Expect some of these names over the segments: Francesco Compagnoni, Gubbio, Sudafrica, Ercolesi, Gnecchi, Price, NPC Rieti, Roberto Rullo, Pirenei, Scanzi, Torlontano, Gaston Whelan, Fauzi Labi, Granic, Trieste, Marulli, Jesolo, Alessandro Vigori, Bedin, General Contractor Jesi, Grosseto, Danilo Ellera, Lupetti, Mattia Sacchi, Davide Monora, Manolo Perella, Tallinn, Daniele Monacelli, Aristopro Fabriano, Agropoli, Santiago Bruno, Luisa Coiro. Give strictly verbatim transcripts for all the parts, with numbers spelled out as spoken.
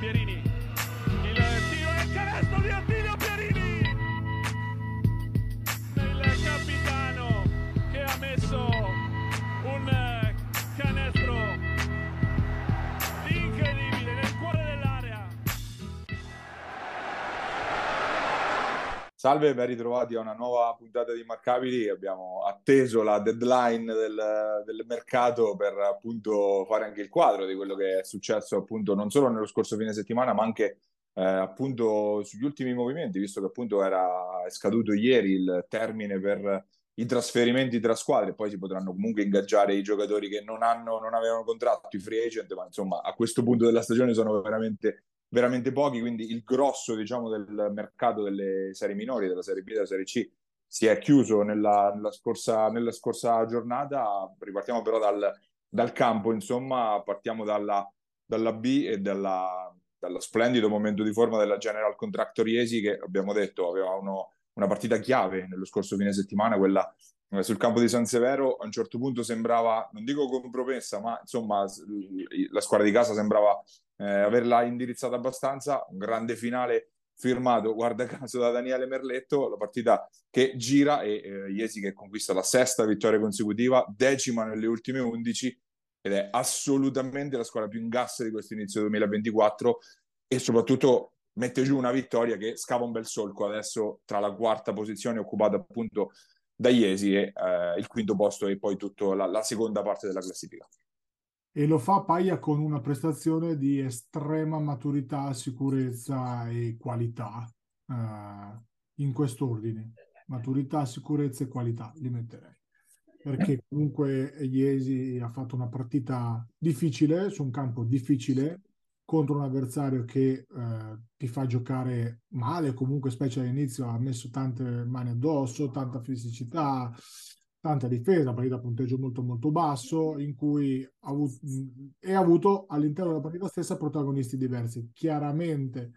Pierini, il tiro e il canestro di Attilio Pierini, il capitano che ha messo un canestro incredibile nel cuore dell'area. Salve, ben ritrovati a una nuova puntata di Immarcabili. Abbiamo atteso la deadline del, del mercato per appunto fare anche il quadro di quello che è successo appunto non solo nello scorso fine settimana, ma anche eh, appunto sugli ultimi movimenti, visto che appunto era scaduto ieri il termine per i trasferimenti tra squadre. Poi si potranno comunque ingaggiare i giocatori che non hanno, non avevano contratto, i free agent, ma insomma a questo punto della stagione sono veramente veramente pochi, quindi il grosso diciamo del mercato delle serie minori, della Serie B e della Serie C si è chiuso nella, nella, scorsa, nella scorsa giornata. Ripartiamo però dal, dal campo, insomma partiamo dalla, dalla B e dalla, dallo splendido momento di forma della General Contractor Jesi, che abbiamo detto aveva uno una partita chiave nello scorso fine settimana, quella sul campo di San Severo. A un certo punto sembrava, non dico compromessa, ma insomma la squadra di casa sembrava eh, averla indirizzata abbastanza. Un grande finale firmato, guarda caso, da Daniele Merletto, la partita che gira e eh, Jesi che conquista la sesta vittoria consecutiva, decima nelle ultime undici, ed è assolutamente la squadra più in gas di questo inizio duemilaventiquattro e soprattutto mette giù una vittoria che scava un bel solco adesso tra la quarta posizione occupata appunto da Jesi e eh, il quinto posto e poi tutta la, la seconda parte della classifica. E lo fa Paglia con una prestazione di estrema maturità, sicurezza e qualità, eh, in quest'ordine. Maturità, sicurezza e qualità li metterei, perché comunque Jesi ha fatto una partita difficile, su un campo difficile, contro un avversario che eh, ti fa giocare male, comunque specie all'inizio ha messo tante mani addosso, tanta fisicità, tanta difesa, partita a punteggio molto molto basso, in cui ha avuto, è avuto all'interno della partita stessa protagonisti diversi. Chiaramente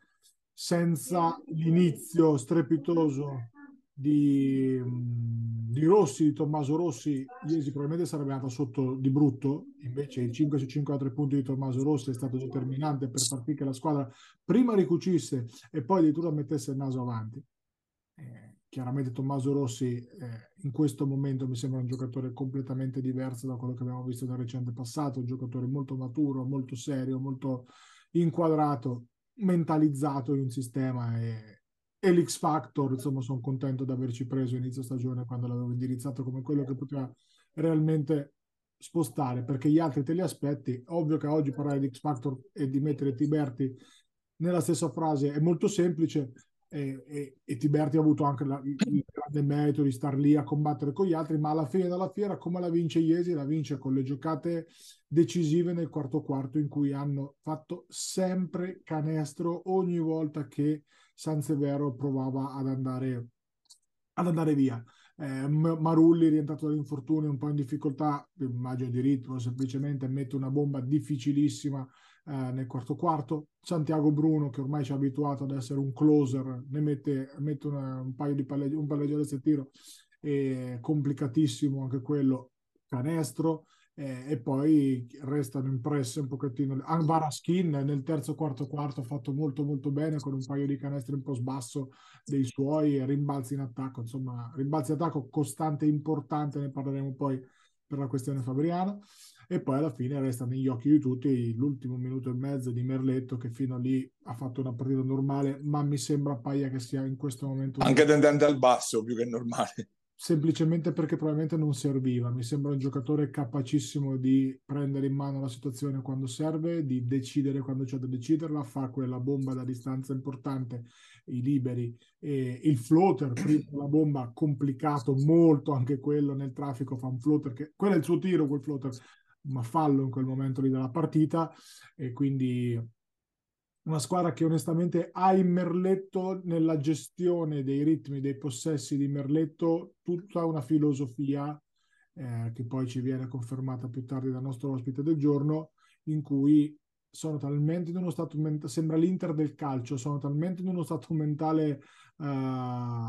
senza l'inizio strepitoso di, di Rossi, di Tommaso Rossi, Jesi probabilmente sarebbe andata sotto di brutto. Invece il cinque su cinque a tre punti di Tommaso Rossi è stato determinante per far sì che la squadra prima ricucisse e poi addirittura mettesse il naso avanti. Eh, chiaramente Tommaso Rossi eh, in questo momento mi sembra un giocatore completamente diverso da quello che abbiamo visto nel recente passato, un giocatore molto maturo, molto serio, molto inquadrato, mentalizzato in un sistema e E l'X Factor, insomma, sono contento di averci preso inizio stagione quando l'avevo indirizzato come quello che poteva realmente spostare, perché gli altri te li aspetti. Ovvio che oggi parlare di X Factor e di mettere Tiberti nella stessa frase è molto semplice e, e, e Tiberti ha avuto anche la, il grande merito di star lì a combattere con gli altri, ma alla fine della fiera come la vince Jesi? La vince con le giocate decisive nel quarto quarto in cui hanno fatto sempre canestro ogni volta che San Severo provava ad andare, ad andare via. Eh, Marulli, rientrato dall'infortunio, un po' in difficoltà, immagino di ritmo, semplicemente mette una bomba difficilissima eh, nel quarto quarto. Santiago Bruno, che ormai ci ha abituato ad essere un closer, ne mette, mette una, un paio di palleggi, un palleggio adesso il tiro, è complicatissimo anche quello, canestro. Eh, e poi restano impresse un pochettino. Anvaraskin nel terzo quarto quarto ha fatto molto molto bene con un paio di canestri un po' sbasso dei suoi, rimbalzi in attacco, insomma rimbalzi in attacco costante e importante, ne parleremo poi per la questione Fabriano. E poi alla fine resta negli occhi di tutti l'ultimo minuto e mezzo di Merletto, che fino a lì ha fatto una partita normale, ma mi sembra Paglia che sia in questo momento anche tendente al basso più che normale, semplicemente perché probabilmente non serviva. Mi sembra un giocatore capacissimo di prendere in mano la situazione quando serve, di decidere quando c'è da deciderla, fa quella bomba da distanza importante, i liberi, e il floater, prima la bomba, complicato molto anche quello nel traffico, fa un floater, che quello è il suo tiro, quel floater, ma fallo in quel momento lì della partita. E quindi una squadra che onestamente ha in Merletto, nella gestione dei ritmi, dei possessi di Merletto, tutta una filosofia eh, che poi ci viene confermata più tardi dal nostro ospite del giorno, in cui sono talmente in uno stato mentale, sembra l'Inter del calcio, sono talmente in uno stato mentale eh,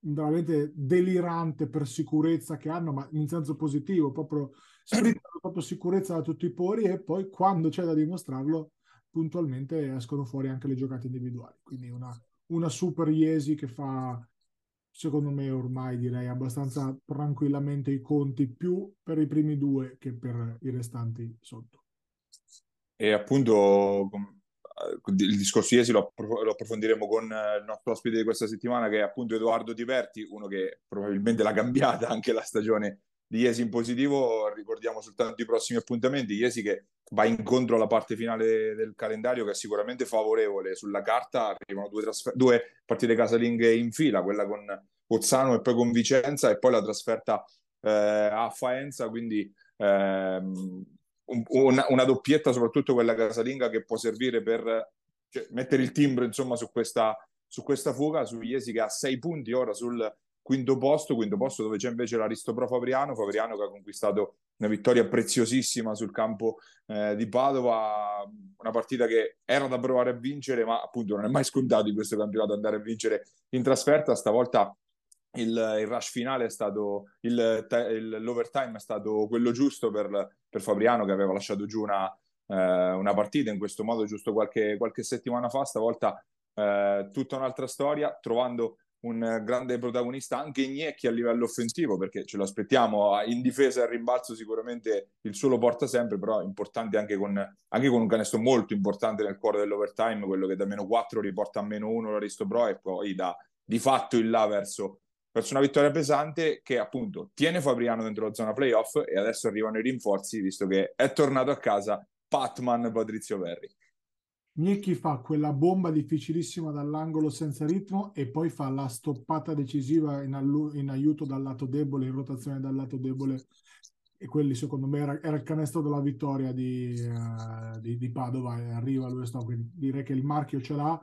veramente delirante per sicurezza che hanno, ma in senso positivo, proprio, proprio sicurezza da tutti i pori, e poi quando c'è da dimostrarlo puntualmente escono fuori anche le giocate individuali. Quindi una, una super Jesi che fa, secondo me ormai direi abbastanza tranquillamente i conti, più per i primi due che per i restanti sotto. E appunto il discorso Jesi lo, approf- lo approfondiremo con il nostro ospite di questa settimana, che è appunto Edoardo Tiberti, uno che probabilmente l'ha cambiata anche la stagione di Jesi in positivo. Ricordiamo soltanto i prossimi appuntamenti. Jesi che va incontro alla parte finale del calendario, che è sicuramente favorevole sulla carta. Arrivano due, trasfer- due partite casalinghe in fila, quella con Ozzano e poi con Vicenza, e poi la trasferta eh, a Faenza, quindi ehm, una, una doppietta, soprattutto quella casalinga, che può servire per cioè, mettere il timbro insomma su questa, su questa fuga, su Jesi che ha sei punti ora sul quinto posto, quinto posto dove c'è invece l'Aristopro Fabriano, Fabriano che ha conquistato una vittoria preziosissima sul campo eh, di Padova, una partita che era da provare a vincere, ma appunto non è mai scontato in questo campionato andare a vincere in trasferta. Stavolta il, il rush finale è stato, il, il, l'overtime è stato quello giusto per, per Fabriano, che aveva lasciato giù una, eh, una partita in questo modo giusto qualche, qualche settimana fa. Stavolta eh, tutta un'altra storia, trovando un grande protagonista anche Gnecchi a livello offensivo, perché ce lo aspettiamo in difesa e al rimbalzo, sicuramente il suo lo porta sempre, però importante anche con, anche con un canestro molto importante nel cuore dell'overtime, quello che da meno quattro riporta a meno uno l'Aristopro, e poi dà di fatto il là verso, verso una vittoria pesante che appunto tiene Fabriano dentro la zona playoff. E adesso arrivano i rinforzi, visto che è tornato a casa Patman Patrizio Verri. Gnecchi fa quella bomba difficilissima dall'angolo senza ritmo, e poi fa la stoppata decisiva in, allu- in aiuto dal lato debole, in rotazione dal lato debole, e quelli secondo me era, era il canestro della vittoria di, uh, di, di Padova, e arriva lui. Sto, quindi direi che il marchio ce l'ha,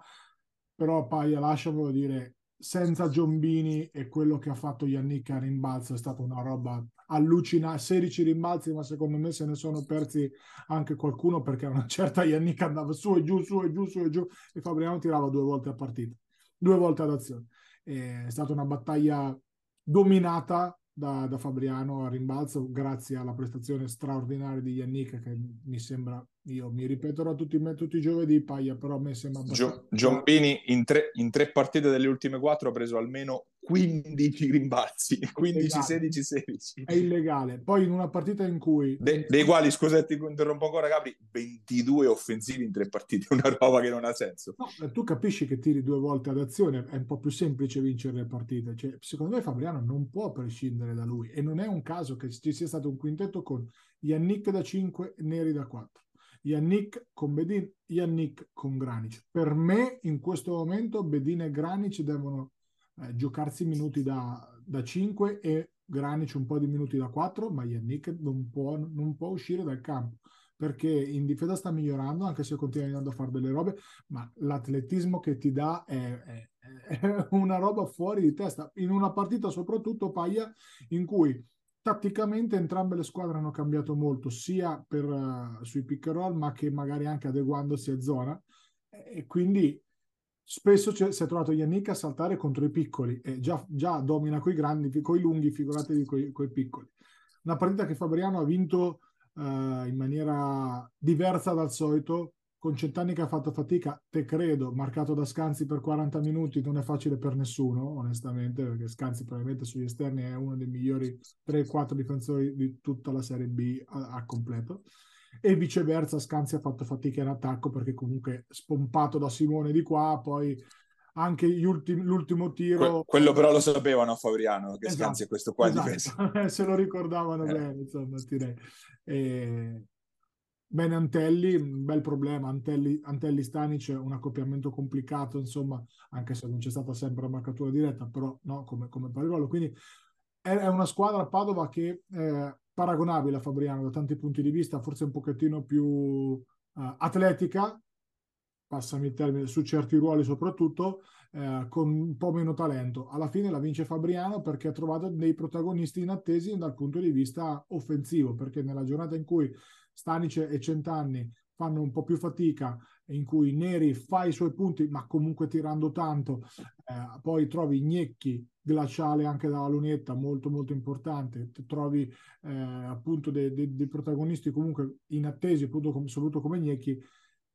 però Paia, lasciamelo dire, senza Giombini e quello che ha fatto Yannick a rimbalzo è stata una roba allucinante. sedici rimbalzi, ma secondo me se ne sono persi anche qualcuno, perché una certa Yannick andava su e giù, su e giù, su e giù, e Fabriano tirava due volte a partita, due volte ad azione. È stata una battaglia dominata da, da Fabriano a rimbalzo, grazie alla prestazione straordinaria di Yannick, che mi sembra, io mi ripeterò tutti, tutti i giovedì, Paia, però a me sembra abbastanza... Giombini in tre, in tre partite delle ultime quattro ha preso almeno quindici rimbalzi, quindici sedici sedici. È illegale. Poi in una partita in cui... De, dei quali, scusate, ti interrompo ancora Capri, ventidue offensivi in tre partite, una roba che non ha senso. No, tu capisci che tiri due volte ad azione, è un po' più semplice vincere le partite. Cioè, secondo me Fabriano non può prescindere da lui, e non è un caso che ci sia stato un quintetto con Yannick da cinque, Neri da quattro. Yannick con Bedin, Yannick con Granic. Per me in questo momento Bedin e Granic devono eh, giocarsi minuti da, da cinque, e Granic un po' di minuti da quattro, ma Yannick non può, non può uscire dal campo, perché in difesa sta migliorando, anche se continua andando a fare delle robe, ma l'atletismo che ti dà è, è, è una roba fuori di testa, in una partita soprattutto, Paia, in cui tatticamente entrambe le squadre hanno cambiato molto, sia per, uh, sui pick and roll, ma che magari anche adeguandosi a zona, e quindi spesso c- si è trovato Yannick a saltare contro i piccoli, e già, già domina coi grandi, coi lunghi, figuratevi coi, coi piccoli. Una partita che Fabriano ha vinto uh, in maniera diversa dal solito, con Centanni che ha fatto fatica, te credo, marcato da Scanzi per quaranta minuti, non è facile per nessuno, onestamente, perché Scanzi probabilmente sugli esterni è uno dei migliori tre quattro difensori di tutta la Serie B a, a completo, e viceversa Scanzi ha fatto fatica in attacco, perché comunque spompato da Simone di qua, poi anche gli ultimi, l'ultimo tiro... Que- quello però lo sapevano a Fabriano, che esatto, Scanzi è questo qua esatto. Difesa. Se lo ricordavano eh. bene, insomma, direi. E... Bene Antelli, un bel problema, Antelli, Antelli Stanic, un accoppiamento complicato, insomma, anche se non c'è stata sempre la marcatura diretta, però no, come, come parivolo. Quindi è una squadra a Padova che è paragonabile a Fabriano da tanti punti di vista, forse un pochettino più uh, atletica, passami il termine, su certi ruoli soprattutto, eh, con un po' meno talento. Alla fine la vince Fabriano perché ha trovato dei protagonisti inattesi dal punto di vista offensivo, perché nella giornata in cui Stanice e Centanni fanno un po' più fatica, in cui Neri fa i suoi punti ma comunque tirando tanto, eh, poi trovi Gnecchi glaciale anche dalla lunetta, molto molto importante, trovi eh, appunto dei, dei, dei protagonisti comunque inattesi, appunto, soprattutto come Gnecchi,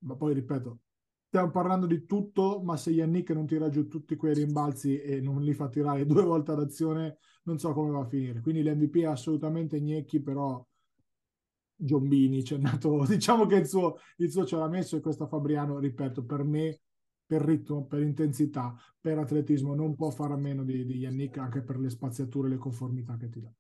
ma poi ripeto, stiamo parlando di tutto, ma se Yannick non tira giù tutti quei rimbalzi e non li fa tirare due volte ad azione, non so come va a finire. Quindi l'emme vu pi è assolutamente Gnecchi, però Giombini c'è nato, diciamo che il suo, il suo ce l'ha messo, e questo Fabriano, ripeto, per me, per ritmo, per intensità, per atletismo, non può fare a meno di, di Yannick, anche per le spaziature e le conformità che ti dà.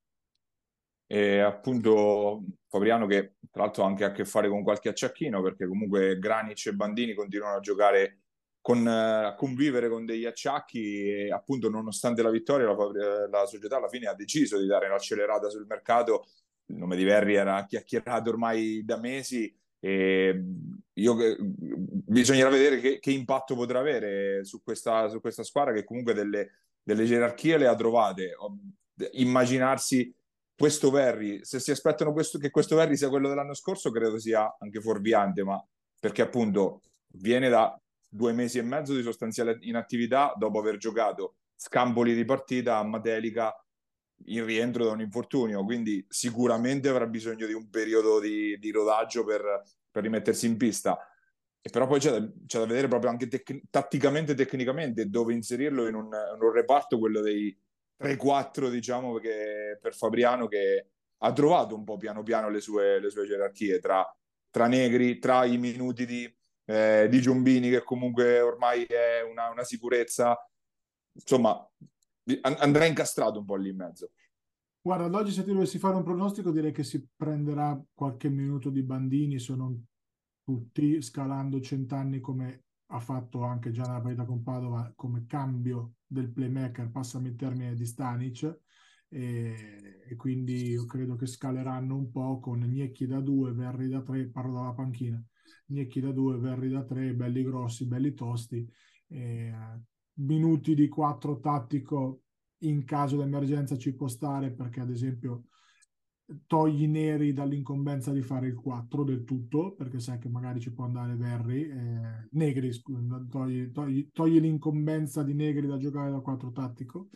E appunto Fabriano, che tra l'altro ha anche a che fare con qualche acciacchino, perché comunque Granic e Bandini continuano a giocare con, a convivere con degli acciacchi, e appunto nonostante la vittoria la, la società alla fine ha deciso di dare l'accelerata sul mercato. Il nome di Verri era chiacchierato ormai da mesi, e io, bisognerà vedere che, che impatto potrà avere su questa, su questa squadra, che comunque delle, delle gerarchie le ha trovate. Immaginarsi questo Verri, se si aspettano questo, che questo Verri sia quello dell'anno scorso, credo sia anche fuorviante, ma perché appunto viene da due mesi e mezzo di sostanziale inattività dopo aver giocato scamboli di partita a Matelica in rientro da un infortunio, quindi sicuramente avrà bisogno di un periodo di, di rodaggio per, per rimettersi in pista. E però poi c'è da, c'è da vedere proprio anche tec- tatticamente e tecnicamente dove inserirlo in un, in un reparto, quello dei tre quattro, diciamo, perché per Fabriano, che ha trovato un po' piano piano le sue, le sue gerarchie tra, tra Negri, tra i minuti di, eh, di Giombini, che comunque ormai è una, una sicurezza, insomma and- andrà incastrato un po' lì in mezzo. Guarda, ad oggi se ti dovessi fare un pronostico, direi che si prenderà qualche minuto di Bandini, se non tutti, scalando Centanni come ha fatto anche già nella partita con Padova, come cambio del playmaker, passami il termine, di Stanic, e, e quindi io credo che scaleranno un po' con Gnecchi da due, Verri da tre, parlo dalla panchina, Gnecchi da due, Verri da tre, belli grossi, belli tosti, e, minuti di quattro tattico in caso di emergenza ci può stare, perché ad esempio togli Neri dall'incombenza di fare il quattro del tutto, perché sai che magari ci può andare Verri, eh, Negri, scusa, togli, togli, togli l'incombenza di Negri da giocare da quattro tattico,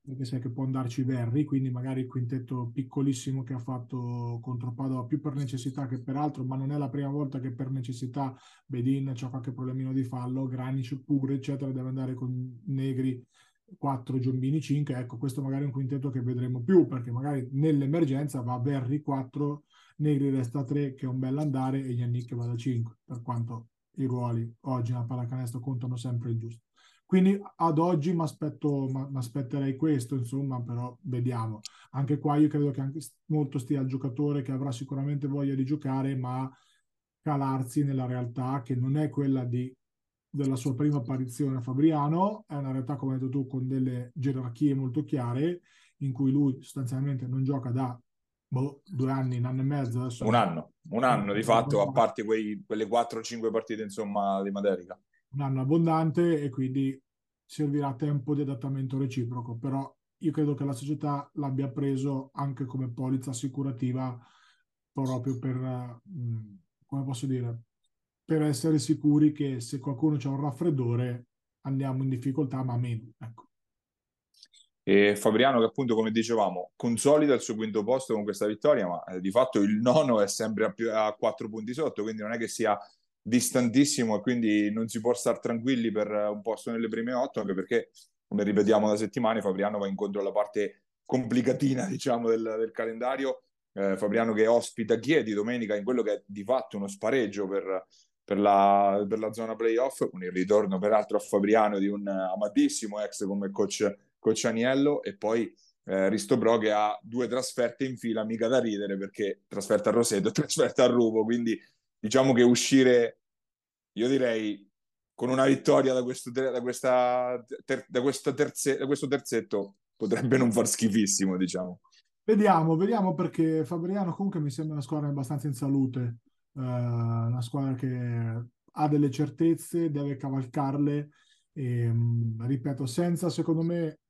perché sai che può andarci Verri, quindi magari il quintetto piccolissimo che ha fatto contro Padova, più per necessità che per altro, ma non è la prima volta che per necessità Bedin c'ha qualche problemino di fallo, Granic pure, eccetera, deve andare con Negri quattro, Giombini cinque, ecco, questo magari è un quintetto che vedremo più, perché magari nell'emergenza va Verri quattro, Negri resta tre, che è un bel andare, e Yannick va da cinque, per quanto i ruoli oggi nella pallacanestro contano sempre il giusto. Quindi ad oggi mi aspetterei questo, insomma, però vediamo. Anche qua io credo che anche molto stia al giocatore, che avrà sicuramente voglia di giocare, ma calarsi nella realtà che non è quella di della sua prima apparizione a Fabriano. È una realtà, come hai detto tu, con delle gerarchie molto chiare, in cui lui sostanzialmente non gioca da boh, due anni, un anno e mezzo adesso. Un anno, un anno di fatto, a parte quei, quelle quattro cinque partite, insomma, di Maderica. Un anno abbondante, e quindi servirà tempo di adattamento reciproco, però io credo che la società l'abbia preso anche come polizza assicurativa, proprio per, come posso dire, per essere sicuri che se qualcuno c'ha un raffreddore andiamo in difficoltà, ma meno. Ecco. E Fabriano, che appunto, come dicevamo, consolida il suo quinto posto con questa vittoria, ma eh, di fatto il nono è sempre a, più, a quattro punti sotto, quindi non è che sia distantissimo, e quindi non si può star tranquilli per un posto nelle prime otto, anche perché, come ripetiamo da settimane, Fabriano va incontro alla parte complicatina, diciamo, del, del calendario. Eh, Fabriano che ospita Chieti domenica in quello che è di fatto uno spareggio per Per la, per la zona playoff, con il ritorno peraltro a Fabriano di un amatissimo ex come coach, coach Aniello, e poi eh, Aristopro, che ha due trasferte in fila, mica da ridere, perché trasferta a Roseto e trasferta a Ruvo, quindi diciamo che uscire, io direi, con una vittoria da questo, da questa, ter, da questa terze, da questo terzetto potrebbe non far schifissimo, diciamo. Vediamo, vediamo, perché Fabriano comunque mi sembra una squadra abbastanza in salute. Uh, una squadra che ha delle certezze, deve cavalcarle e, mh, ripeto, senza, secondo me,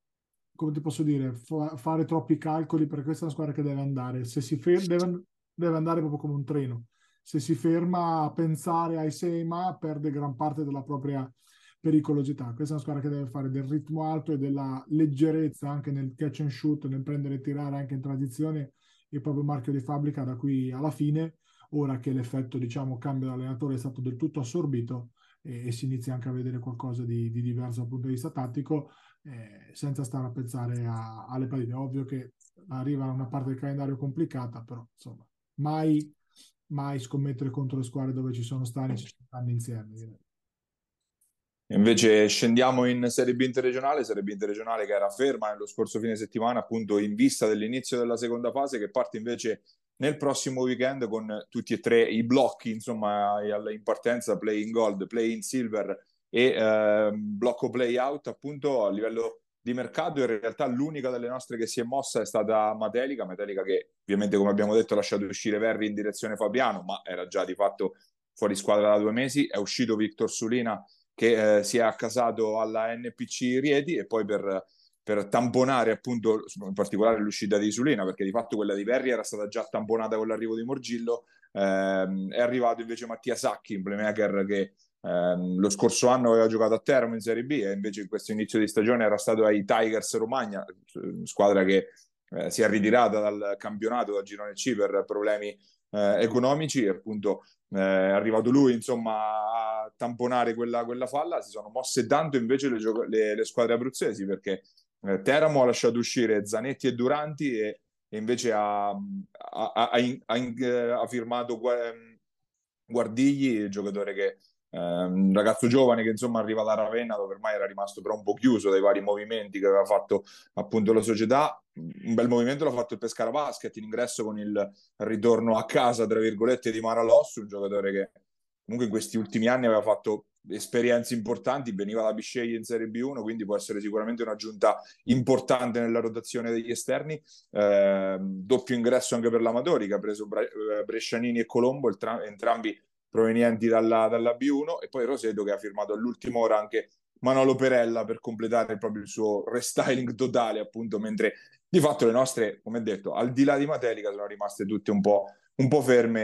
come ti posso dire, fa- fare troppi calcoli, perché questa è una squadra che deve andare, se si fer- deve, deve andare proprio come un treno. Se si ferma a pensare ai sei ma perde gran parte della propria pericolosità. Questa è una squadra che deve fare del ritmo alto e della leggerezza anche nel catch and shoot, nel prendere e tirare anche in transizione, il proprio marchio di fabbrica da qui alla fine. ora che l'effetto, diciamo, cambio d'allenatore è stato del tutto assorbito e, e si inizia anche a vedere qualcosa di, di diverso dal punto di vista tattico, eh, senza stare a pensare a, alle partite. Ovvio che arriva una parte del calendario complicata, però insomma mai, mai scommettere contro le squadre dove ci sono stati ci stanno insieme, direi. Invece scendiamo in Serie B interregionale, Serie B interregionale che era ferma nello scorso fine settimana appunto in vista dell'inizio della seconda fase, che parte invece nel prossimo weekend con tutti e tre i blocchi, insomma, in partenza play in gold, play in silver e eh, blocco play out. Appunto a livello di mercato in realtà l'unica delle nostre che si è mossa è stata Matelica, Matelica che ovviamente, come abbiamo detto, ha lasciato uscire Verri in direzione Fabriano, ma era già di fatto fuori squadra da due mesi. È uscito Victor Sulina che eh, si è accasato alla N P C Rieti, e poi per, per tamponare appunto in particolare l'uscita di Sulina, perché di fatto quella di Verri era stata già tamponata con l'arrivo di Morgillo, ehm, è arrivato invece Mattia Sacchi, un playmaker che ehm, lo scorso anno aveva giocato a Teramo in Serie B e invece in questo inizio di stagione era stato ai Tigers Romagna, squadra che eh, si è ritirata dal campionato, dal girone C, per problemi Eh, economici. Appunto eh, è arrivato lui, insomma, a tamponare quella, quella falla. Si sono mosse tanto invece le, gioco- le, le squadre abruzzesi, perché eh, Teramo ha lasciato uscire Zanetti e Duranti e, e invece ha, ha, ha, in, ha, in, ha firmato Guardigli, il giocatore che eh, un ragazzo giovane che insomma arriva da Ravenna, dove ormai era rimasto però un po' chiuso dai vari movimenti che aveva fatto appunto la società. Un bel movimento l'ha fatto il Pescara Basket in ingresso con il ritorno a casa tra virgolette di Maralos, un giocatore che comunque in questi ultimi anni aveva fatto esperienze importanti, veniva da Bisceglie in Serie B uno, quindi può essere sicuramente un'aggiunta importante nella rotazione degli esterni. Eh, doppio ingresso anche per l'Amatori, che ha preso Bre- Brescianini e Colombo, tra- entrambi provenienti dalla, dalla B uno, e poi Roseto che ha firmato all'ultima ora anche Manolo Perella per completare proprio il suo restyling totale, appunto, mentre di fatto le nostre, come detto, al di là di Matelica sono rimaste tutte un po', un po' ferme,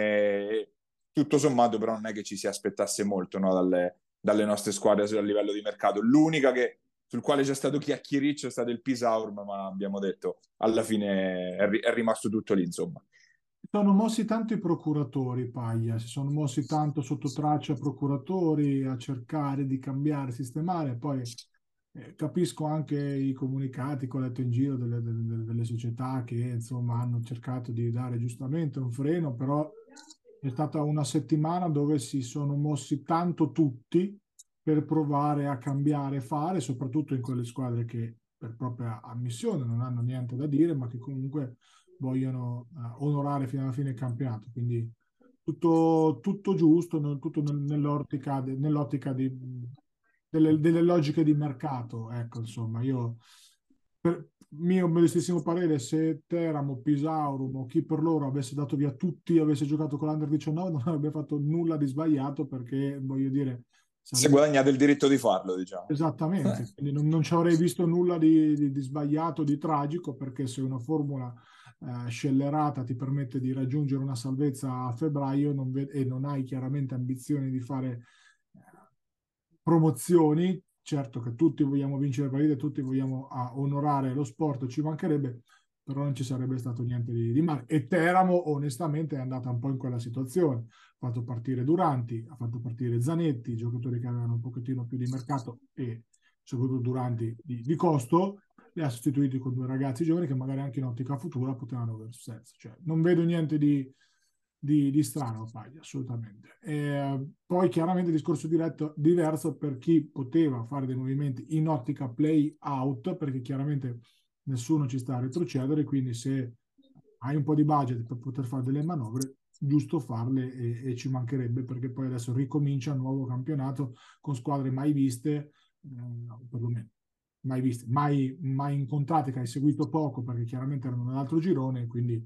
e tutto sommato però non è che ci si aspettasse molto, no, dalle, dalle nostre squadre a livello di mercato. L'unica che, sul quale c'è stato chiacchiericcio è stato il Pisaurm, ma abbiamo detto alla fine è, è rimasto tutto lì, insomma. Sono mossi tanto i procuratori, Paglia, si sono mossi tanto sotto traccia procuratori a cercare di cambiare, sistemare. Poi eh, capisco anche i comunicati che ho letto in giro delle, delle, delle società che insomma hanno cercato di dare giustamente un freno, però è stata una settimana dove si sono mossi tanto tutti per provare a cambiare, fare, soprattutto in quelle squadre che per propria ammissione non hanno niente da dire, ma che comunque vogliono uh, onorare fino alla fine il campionato. Quindi tutto, tutto giusto, no, tutto nel, nell'ottica, de, nell'ottica di, delle, delle logiche di mercato. Ecco, insomma, io, per mio modestissimo parere, se Teramo, Pisaurum o chi per loro avesse dato via tutti, avesse giocato con l'Under diciannove, non avrebbe fatto nulla di sbagliato, perché voglio dire, sarebbe... se guadagnate il diritto di farlo, diciamo. Esattamente, eh. Quindi non, non ci avrei visto nulla di, di, di sbagliato, di tragico, perché se una formula Eh, scellerata ti permette di raggiungere una salvezza a febbraio non ve- e non hai chiaramente ambizioni di fare eh, promozioni, certo che tutti vogliamo vincere le partite, tutti vogliamo ah, onorare lo sport, ci mancherebbe, però non ci sarebbe stato niente di, di male. E Teramo onestamente è andata un po' in quella situazione, ha fatto partire Duranti, ha fatto partire Zanetti, giocatori che avevano un pochettino più di mercato e soprattutto Duranti di, di costo, li ha sostituiti con due ragazzi giovani che magari anche in ottica futura potevano avere successo. Cioè, non vedo niente di, di, di strano, Paglia, assolutamente. E poi chiaramente il discorso diretto diverso per chi poteva fare dei movimenti in ottica play out, perché chiaramente nessuno ci sta a retrocedere, quindi se hai un po' di budget per poter fare delle manovre, giusto farle, e, e ci mancherebbe, perché poi adesso ricomincia un nuovo campionato con squadre mai viste, eh, perlomeno mai viste, mai, mai incontrate, che hai seguito poco perché chiaramente erano nell'altro girone, quindi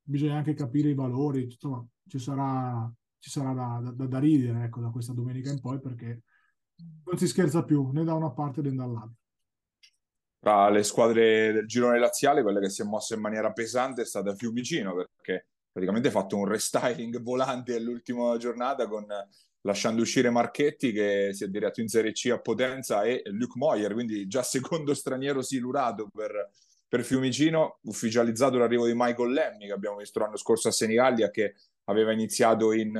bisogna anche capire i valori. Insomma, ci sarà, ci sarà da, da, da ridere, ecco, da questa domenica in poi, perché non si scherza più né da una parte né dall'altra. Tra le squadre del girone laziale, quella che si è mossa in maniera pesante è stata Fiumicino, perché praticamente ha fatto un restyling volante all'ultima giornata, con lasciando uscire Marchetti, che si è diretto in Serie C a Potenza, e Luc Moyer, quindi già secondo straniero silurato per, per Fiumicino, ufficializzato l'arrivo di Michael Lemmy, che abbiamo visto l'anno scorso a Senigallia, che aveva iniziato in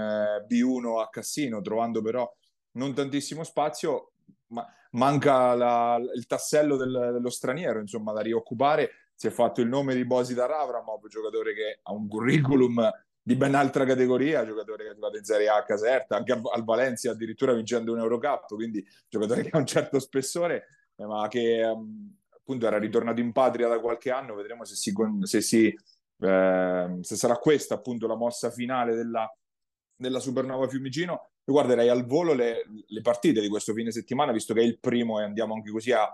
B uno a Cassino, trovando però non tantissimo spazio, ma manca la, il tassello del, dello straniero, insomma, da rioccupare. Si è fatto il nome di Bosida Ravramov, giocatore che ha un curriculum di ben altra categoria, giocatore che è arrivato in Serie A a Caserta, anche al Valencia addirittura vincendo un Eurocup, quindi giocatore che ha un certo spessore, ma che appunto era ritornato in patria da qualche anno. Vedremo se si, se si Eh, se sarà questa appunto la mossa finale della, della Supernova Fiumicino. Io guarderei al volo le, le partite di questo fine settimana, visto che è il primo, e andiamo anche così a,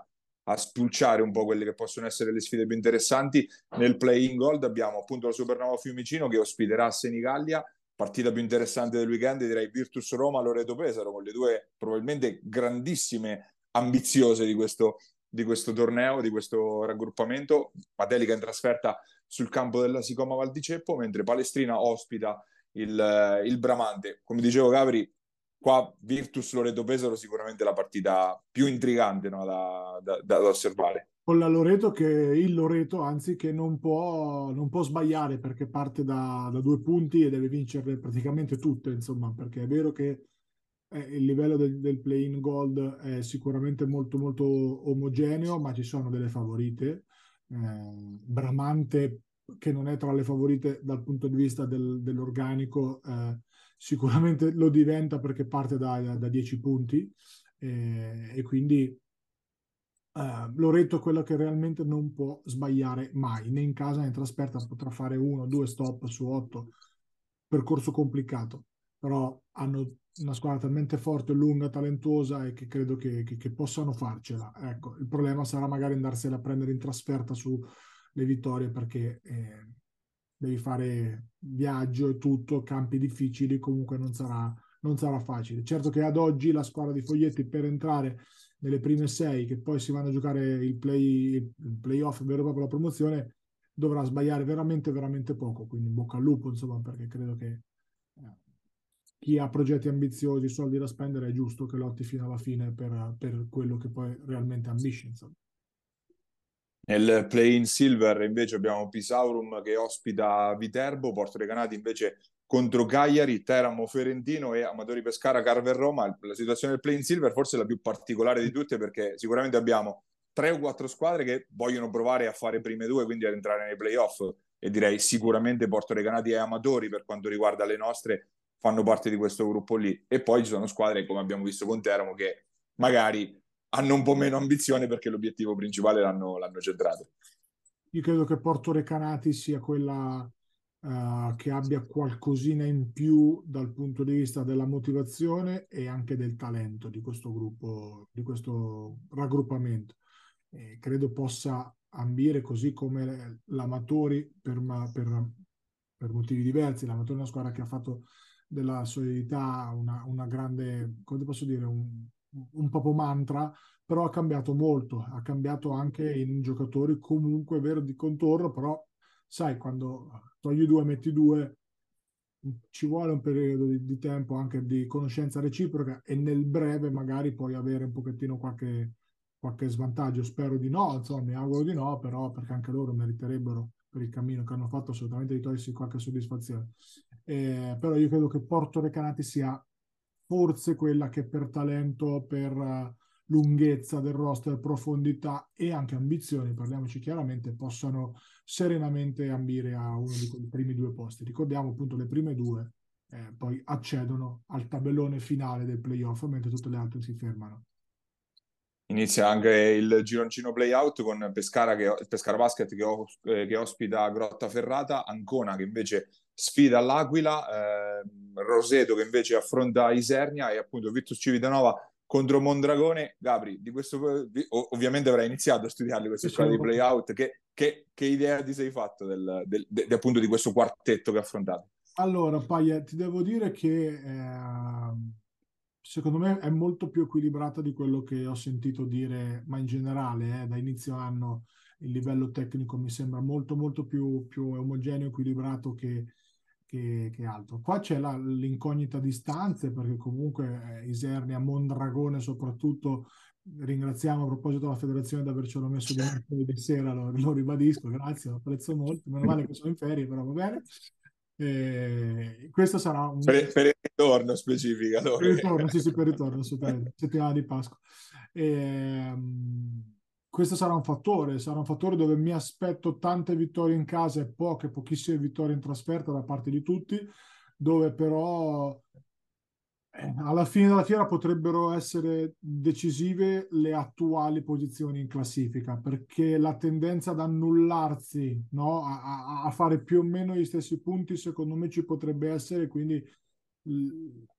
a spulciare un po' quelle che possono essere le sfide più interessanti. Nel play-in gold abbiamo appunto la Supernova Fiumicino che ospiterà Senigallia, partita più interessante del weekend, direi Virtus Roma, Loreto Pesaro, con le due probabilmente grandissime ambiziose di questo, di questo torneo, di questo raggruppamento. Matelica in trasferta sul campo della Sicoma Val di Ceppo, mentre Palestrina ospita il, il Bramante. Come dicevo, Gabri, qua Virtus Loreto Pesaro sicuramente la partita più intrigante, no, da, da, da osservare. Con la Loreto che il Loreto, anzi, che non può, non può sbagliare, perché parte da, da due punti e deve vincerle praticamente tutte, insomma, perché è vero che eh, il livello del, del play-in gold è sicuramente molto molto omogeneo, ma ci sono delle favorite. Eh, Bramante, che non è tra le favorite dal punto di vista del, dell'organico, eh, sicuramente lo diventa perché parte da, da, da dieci punti, eh, e quindi eh, Loreto è quello che realmente non può sbagliare mai, né in casa né in trasferta. Potrà fare uno, due stop su otto, percorso complicato, però hanno una squadra talmente forte, lunga, talentuosa, e che credo che, che, che possano farcela. Ecco, il problema sarà magari andarsela a prendere in trasferta sulle vittorie, perché eh, devi fare viaggio e tutto, campi difficili, comunque non sarà, non sarà facile. Certo che ad oggi la squadra di Foglietti per entrare nelle prime sei, che poi si vanno a giocare il play, il playoff vero e proprio, la promozione, dovrà sbagliare veramente veramente poco, quindi in bocca al lupo, insomma, perché credo che eh, chi ha progetti ambiziosi, soldi da spendere, è giusto che lotti fino alla fine per, per quello che poi realmente ambisce, insomma. Nel play-in silver invece abbiamo Pisaurum che ospita Viterbo, Porto Recanati invece contro Cagliari, Teramo Ferentino e Amatori Pescara Carver Roma. La situazione del play-in silver forse è la più particolare di tutte, perché sicuramente abbiamo tre o quattro squadre che vogliono provare a fare prime due, quindi ad entrare nei play-off, e direi sicuramente Porto Recanati e Amatori, per quanto riguarda le nostre, fanno parte di questo gruppo lì. E poi ci sono squadre, come abbiamo visto con Teramo, che magari hanno un po' meno ambizione perché l'obiettivo principale l'hanno, l'hanno centrato. Io credo che Porto Recanati sia quella uh, che abbia qualcosina in più dal punto di vista della motivazione e anche del talento di questo gruppo, di questo raggruppamento. E credo possa ambire, così come l'Amatori, per, per, per motivi diversi. L'Amatori è una squadra che ha fatto della solidità una, una grande, come posso dire, un, un proprio mantra, però ha cambiato molto, ha cambiato anche in giocatori comunque vero di contorno, però sai, quando togli due metti due ci vuole un periodo di, di tempo anche di conoscenza reciproca, e nel breve magari puoi avere un pochettino qualche, qualche svantaggio. Spero di no, insomma, mi auguro di no, però, perché anche loro meriterebbero, per il cammino che hanno fatto, assolutamente di togliersi qualche soddisfazione. Eh, però io credo che Porto Recanati sia forse quella che per talento, per lunghezza del roster, profondità e anche ambizioni, parliamoci chiaramente, possano serenamente ambire a uno di quei primi due posti. Ricordiamo appunto le prime due eh, poi accedono al tabellone finale del playoff, mentre tutte le altre si fermano. Inizia anche il gironcino play-out con Pescara, che, Pescara Basket che, os, eh, che ospita Grottaferrata, Ancona che invece sfida l'Aquila, eh, Roseto che invece affronta Isernia, e appunto Virtus Civitanova contro Mondragone. Gabri, di questo, ovviamente avrai iniziato a studiarli queste squadre di play-out. Che, che, che idea ti sei fatto del, del, de, de, appunto di questo quartetto che affrontate? Allora, Paglia, ti devo dire che... Eh... secondo me è molto più equilibrata di quello che ho sentito dire, ma in generale, eh, da inizio anno il livello tecnico mi sembra molto molto più, più omogeneo, equilibrato che, che, che altro. Qua c'è la, l'incognita di stanze, perché comunque eh, Isernia, Mondragone soprattutto, ringraziamo a proposito la federazione di avercelo messo di sera, lo, lo ribadisco, grazie, lo apprezzo molto, meno male che sono in ferie, però va bene. Eh, questo sarà un... per, per il ritorno specifico, allora. Per il ritorno, sì, sì, per il ritorno, assolutamente, settimana di Pasqua. Eh, questo sarà un fattore, sarà un fattore dove mi aspetto tante vittorie in casa e poche, pochissime vittorie in trasferta da parte di tutti, dove però eh, alla fine della fiera potrebbero essere decisive le attuali posizioni in classifica, perché la tendenza ad annullarsi, no? a, a, a fare più o meno gli stessi punti, secondo me ci potrebbe essere, quindi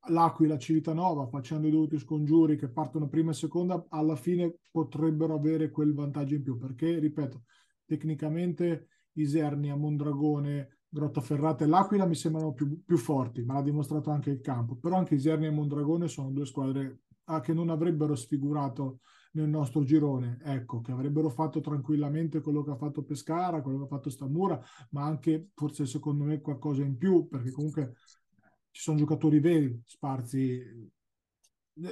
l'Aquila, Civitanova, facendo i dovuti scongiuri, che partono prima e seconda, alla fine potrebbero avere quel vantaggio in più, perché ripeto, tecnicamente Isernia, Mondragone, Grottaferrata e l'Aquila mi sembrano più, più forti, ma l'ha dimostrato anche il campo, però anche Isernia e Mondragone sono due squadre che non avrebbero sfigurato nel nostro girone, ecco, che avrebbero fatto tranquillamente quello che ha fatto Pescara, quello che ha fatto Stamura, ma anche forse secondo me qualcosa in più, perché comunque ci sono giocatori veri, sparsi,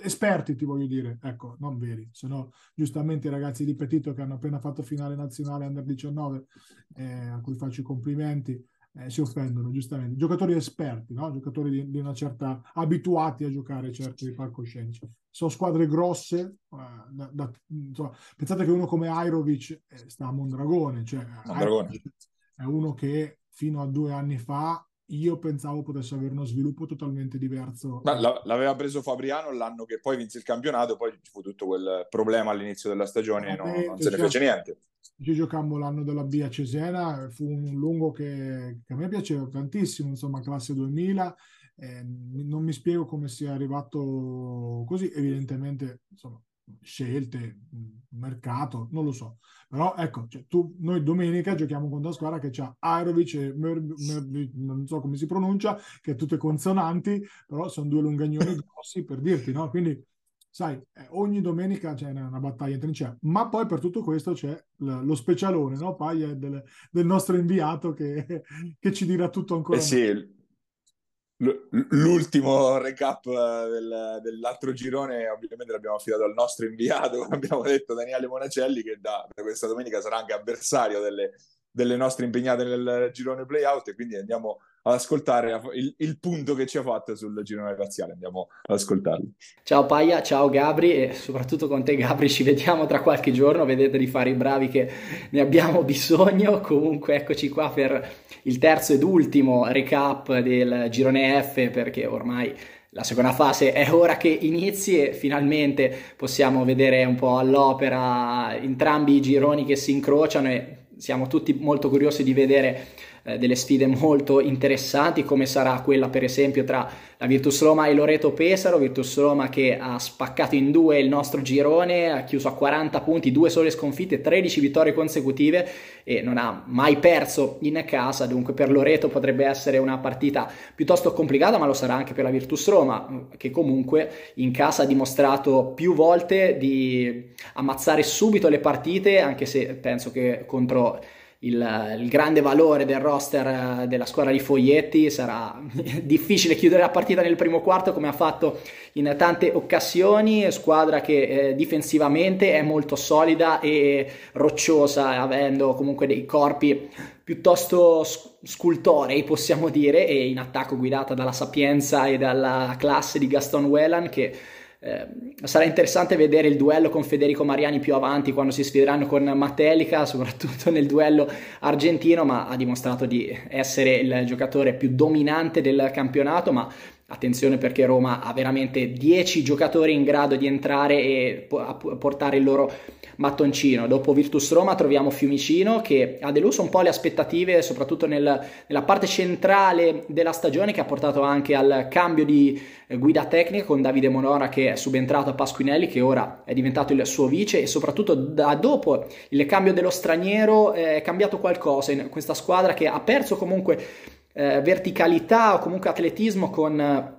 esperti ti voglio dire, ecco, non veri, se no giustamente i ragazzi di Petito che hanno appena fatto finale nazionale under diciannove, eh, a cui faccio i complimenti, eh, si offendono giustamente, giocatori esperti, no? Giocatori di, di una certa, abituati a giocare certi palcoscenici, sono squadre grosse, eh, da, da, insomma, pensate che uno come Airovic eh, sta a Mondragone, cioè Mondragone. È uno che fino a due anni fa io pensavo potesse avere uno sviluppo totalmente diverso. Ma l'aveva preso Fabriano l'anno che poi vinse il campionato, poi ci fu tutto quel problema all'inizio della stagione, no, non se ne fece niente. Ci giocammo l'anno della B a Cesena, fu un lungo che, che a me piaceva tantissimo, insomma classe duemila, eh, non mi spiego come sia arrivato così, evidentemente insomma scelte, mercato, non lo so, però ecco, cioè, tu, noi domenica giochiamo con una squadra che c'ha Airovic e Mer, Mer, non so come si pronuncia, che è tutte consonanti, però sono due lungagnoni grossi per dirti, no? Quindi sai, ogni domenica c'è una, una battaglia in trincea, ma poi per tutto questo c'è l- lo specialone, no? Paglia del, del nostro inviato che, che ci dirà tutto ancora. Eh sì. L'ultimo recap del, dell'altro girone ovviamente l'abbiamo affidato al nostro inviato, come abbiamo detto, Daniele Monacelli, che da, da questa domenica sarà anche avversario delle, delle nostre impegnate nel girone playout, e quindi andiamo ad ascoltare il, il punto che ci ha fatto sul girone razziale, andiamo ad ascoltarlo. Ciao Paia, ciao Gabri, e soprattutto con te Gabri ci vediamo tra qualche giorno, vedete di fare i bravi che ne abbiamo bisogno. Comunque eccoci qua per il terzo ed ultimo recap del girone F, perché ormai la seconda fase è ora che inizi e finalmente possiamo vedere un po' all'opera entrambi i gironi che si incrociano, e siamo tutti molto curiosi di vedere eh, delle sfide molto interessanti, come sarà quella per esempio tra la Virtus Roma e Loreto Pesaro. Virtus Roma che ha spaccato in due il nostro girone, ha chiuso a quaranta punti, due sole sconfitte, tredici vittorie consecutive e non ha mai perso in casa, dunque per Loreto potrebbe essere una partita piuttosto complicata, ma lo sarà anche per la Virtus Roma, che comunque in casa ha dimostrato più volte di ammazzare subito le partite, anche se penso che contro Il, il grande valore del roster della squadra di Foglietti sarà difficile chiudere la partita nel primo quarto, come ha fatto in tante occasioni. Squadra che eh, difensivamente è molto solida e rocciosa, avendo comunque dei corpi piuttosto scultorei possiamo dire, e in attacco guidata dalla sapienza e dalla classe di Gaston Whelan, che Eh, sarà interessante vedere il duello con Federico Mariani più avanti, quando si sfideranno con Matelica, soprattutto nel duello argentino, ma ha dimostrato di essere il giocatore più dominante del campionato. Ma attenzione, perché Roma ha veramente dieci giocatori in grado di entrare e po- portare il loro mattoncino. Dopo Virtus Roma troviamo Fiumicino, che ha deluso un po' le aspettative, soprattutto nel, nella parte centrale della stagione, che ha portato anche al cambio di eh, guida tecnica con Davide Monora, che è subentrato a Pasquinelli, che ora è diventato il suo vice, e soprattutto da dopo il cambio dello straniero eh, è cambiato qualcosa in questa squadra, che ha perso comunque Eh, verticalità o comunque atletismo con eh,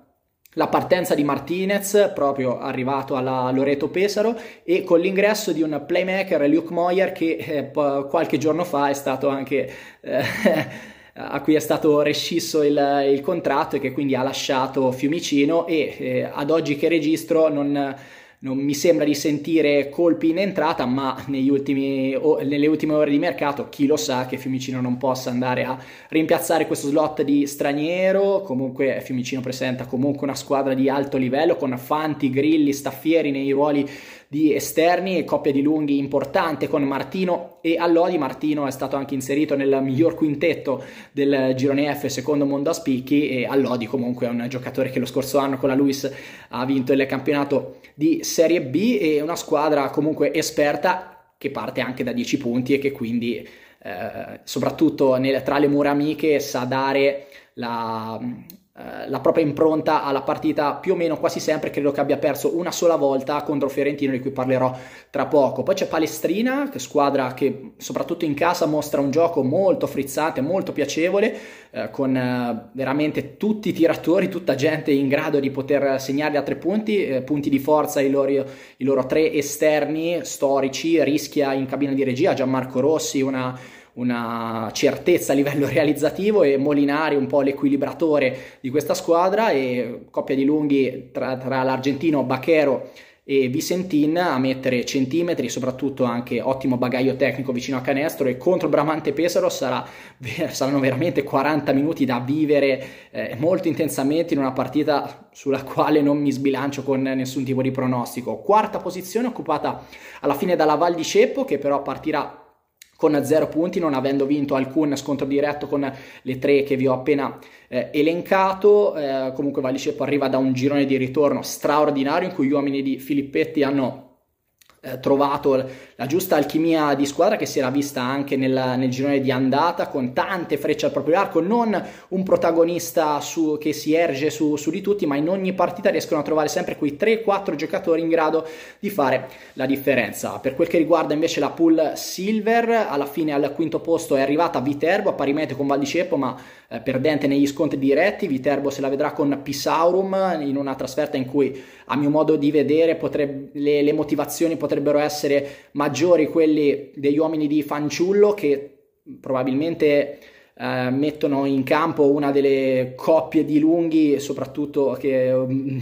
la partenza di Martinez, proprio arrivato alla Loreto Pesaro, e con l'ingresso di un playmaker, Luke Moyer, che eh, po- qualche giorno fa è stato anche eh, a cui è stato rescisso il, il contratto e che quindi ha lasciato Fiumicino, e eh, ad oggi che registro non, non mi sembra di sentire colpi in entrata, ma negli ultimi, o, nelle ultime ore di mercato chi lo sa che Fiumicino non possa andare a rimpiazzare questo slot di straniero. Comunque Fiumicino presenta comunque una squadra di alto livello con Fanti, Grilli, Staffieri nei ruoli di esterni e coppia di lunghi importante con Martino e Allodi. Martino è stato anche inserito nel miglior quintetto del girone F secondo Mondo a Spicchi, e Allodi comunque è un giocatore che lo scorso anno con la Luis ha vinto il campionato di Serie B, e una squadra comunque esperta che parte anche da dieci punti e che quindi eh, soprattutto nel, tra le mura amiche sa dare la... la propria impronta alla partita più o meno quasi sempre. Credo che abbia perso una sola volta contro Ferentino, di cui parlerò tra poco. Poi c'è Palestrina, che squadra che soprattutto in casa mostra un gioco molto frizzante, molto piacevole, eh, con eh, veramente tutti i tiratori, tutta gente in grado di poter segnare da tre punti, eh, punti di forza i loro, i loro tre esterni storici. Rischia in cabina di regia, Gianmarco Rossi una una certezza a livello realizzativo, e Molinari un po' l'equilibratore di questa squadra, e coppia di lunghi tra, tra l'argentino Bacchero e Vicentin a mettere centimetri, soprattutto anche ottimo bagaglio tecnico vicino a canestro. E contro Bramante Pesaro sarà, saranno veramente quaranta minuti da vivere eh, molto intensamente, in una partita sulla quale non mi sbilancio con nessun tipo di pronostico. Quarta posizione occupata alla fine dalla Val di Ceppo, che però partirà con zero punti, non avendo vinto alcun scontro diretto con le tre che vi ho appena eh, elencato. Eh, comunque Val di Ceppo arriva da un girone di ritorno straordinario, in cui gli uomini di Filippetti hanno eh, trovato la giusta alchimia di squadra, che si era vista anche nel, nel girone di andata, con tante frecce al proprio arco, non un protagonista su, che si erge su, su di tutti, ma in ogni partita riescono a trovare sempre quei tre quattro giocatori in grado di fare la differenza. Per quel che riguarda invece la pool silver, alla fine al quinto posto è arrivata Viterbo, a pari metri con Val di Ceppo, ma eh, perdente negli scontri diretti. Viterbo se la vedrà con Pisaurum in una trasferta in cui, a mio modo di vedere, potrebbe, le, le motivazioni potrebbero essere maggiori quelli degli uomini di Fanciullo, che probabilmente eh, mettono in campo una delle coppie di lunghi, soprattutto che, um,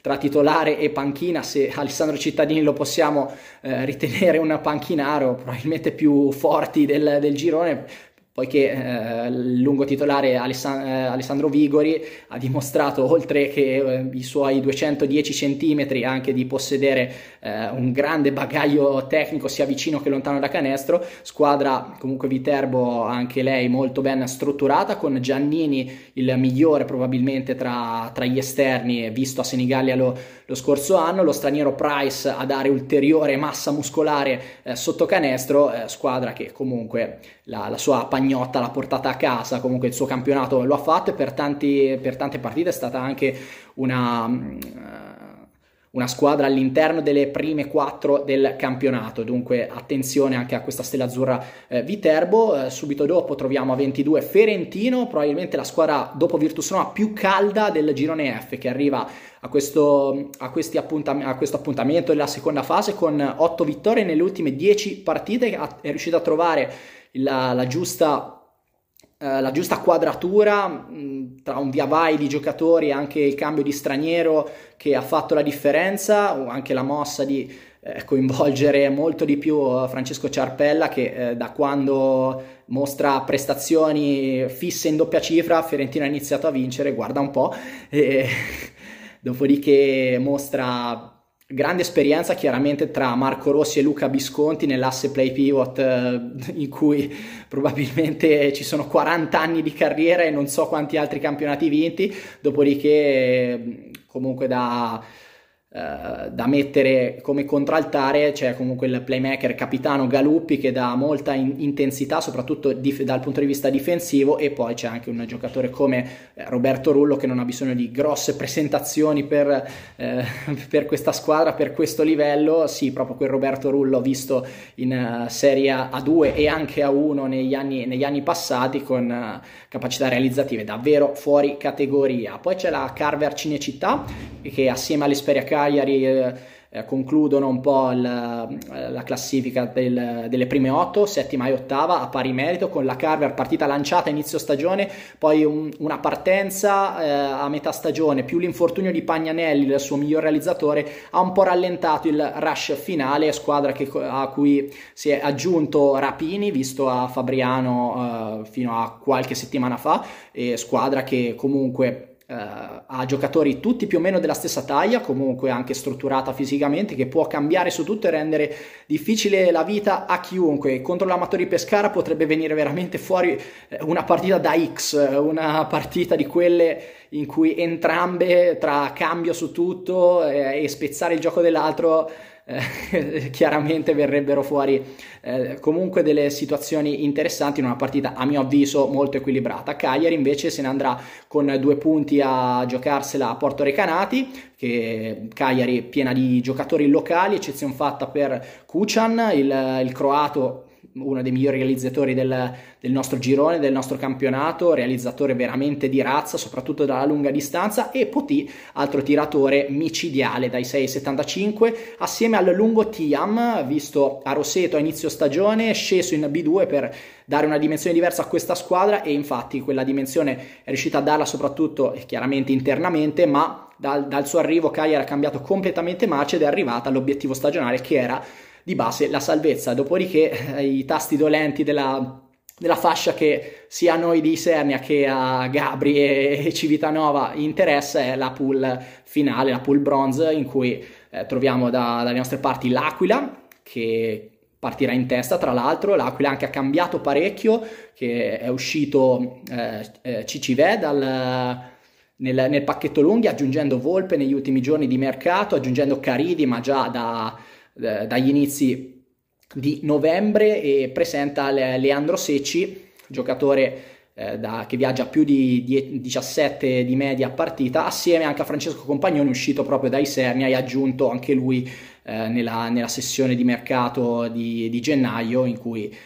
tra titolare e panchina, se Alessandro Cittadini lo possiamo eh, ritenere un panchinaro, probabilmente più forti del, del girone, poiché eh, il lungo titolare Alessand eh, Alessandro Vigori ha dimostrato, oltre che eh, i suoi duecentodieci centimetri, anche di possedere eh, un grande bagaglio tecnico sia vicino che lontano da canestro. Squadra comunque Viterbo, anche lei molto ben strutturata, con Giannini il migliore probabilmente tra, tra gli esterni, visto a Senigallia lo, lo scorso anno, lo straniero Price a dare ulteriore massa muscolare eh, sotto canestro. Eh, squadra che comunque la, la sua pagnotta l'ha portata a casa, comunque il suo campionato lo ha fatto, e per, tanti, per tante partite è stata anche una, una squadra all'interno delle prime quattro del campionato. Dunque attenzione anche a questa stella azzurra eh, Viterbo. Eh, subito dopo troviamo a ventidue Ferentino, probabilmente la squadra dopo Virtus Roma più calda del girone F, che arriva a questo, a, questi appuntam a questo appuntamento della seconda fase con otto vittorie nelle ultime dieci partite, è riuscita a trovare La, la, giusta, eh, la giusta quadratura mh, tra un via vai di giocatori, anche il cambio di straniero che ha fatto la differenza, o anche la mossa di eh, coinvolgere molto di più eh, Francesco Ciarpella, che eh, da quando mostra prestazioni fisse in doppia cifra, Fiorentino ha iniziato a vincere, guarda un po', e dopodiché mostra grande esperienza chiaramente tra Marco Rossi e Luca Visconti nell'asse play pivot, eh, in cui probabilmente ci sono quaranta anni di carriera e non so quanti altri campionati vinti. Dopodiché comunque da, eh, da mettere come contraltare c'è comunque il playmaker capitano Galuppi, che dà molta in intensità soprattutto dal punto di vista difensivo, e poi c'è anche un giocatore come Roberto Rullo, che non ha bisogno di grosse presentazioni per, eh, per questa squadra, per questo livello. Sì, proprio quel Roberto Rullo visto in uh, Serie A due e anche A uno negli anni, negli anni passati, con uh, capacità realizzative davvero fuori categoria. Poi c'è la Carver Cinecittà, che assieme all'Esperia Cagliari eh, eh, concludono un po' la, la classifica del, delle prime otto, settima e ottava a pari merito, con la Carver partita lanciata a inizio stagione, poi un, una partenza eh, a metà stagione, più l'infortunio di Pagnanelli, il suo miglior realizzatore, ha un po' rallentato il rush finale, squadra che, a cui si è aggiunto Rapini, visto a Fabriano eh, fino a qualche settimana fa, e squadra che comunque... Uh, ha giocatori tutti più o meno della stessa taglia, comunque anche strutturata fisicamente, che può cambiare su tutto e rendere difficile la vita a chiunque. Contro l'Amatori Pescara potrebbe venire veramente fuori una partita da X, una partita di quelle in cui entrambe, tra cambio su tutto eh, e spezzare il gioco dell'altro, Eh, chiaramente verrebbero fuori eh, comunque delle situazioni interessanti in una partita a mio avviso molto equilibrata. Cagliari invece se ne andrà con due punti a giocarsela a Porto Recanati, che Cagliari piena di giocatori locali, eccezione fatta per Kuchan, il, il croato, uno dei migliori realizzatori del, del nostro girone, del nostro campionato, realizzatore veramente di razza, soprattutto dalla lunga distanza, e Poti, altro tiratore micidiale dai sei virgola settantacinque, assieme al lungo Tiam, visto a Roseto a inizio stagione, sceso in B due per dare una dimensione diversa a questa squadra, e infatti quella dimensione è riuscita a darla soprattutto e chiaramente internamente, ma dal, dal suo arrivo Cagliari ha cambiato completamente marcia ed è arrivata all'obiettivo stagionale che era di base la salvezza. Dopodiché eh, i tasti dolenti della, della fascia che sia a noi di Isernia che a Gabri e, e Civitanova interessa è la pool finale, la pool bronze, in cui eh, troviamo da, dalle nostre parti l'Aquila, che partirà in testa. Tra l'altro l'Aquila anche ha cambiato parecchio, che è uscito eh, Cicivè dal... Nel, nel pacchetto lunghi, aggiungendo Volpe negli ultimi giorni di mercato, aggiungendo Caridi ma già da, da, dagli inizi di novembre, e presenta le, Leandro Secci, giocatore eh, da, che viaggia più di die, diciassette di media a partita, assieme anche a Francesco Compagnoni, uscito proprio da Isernia e aggiunto anche lui eh, nella, nella sessione di mercato di, di gennaio, in cui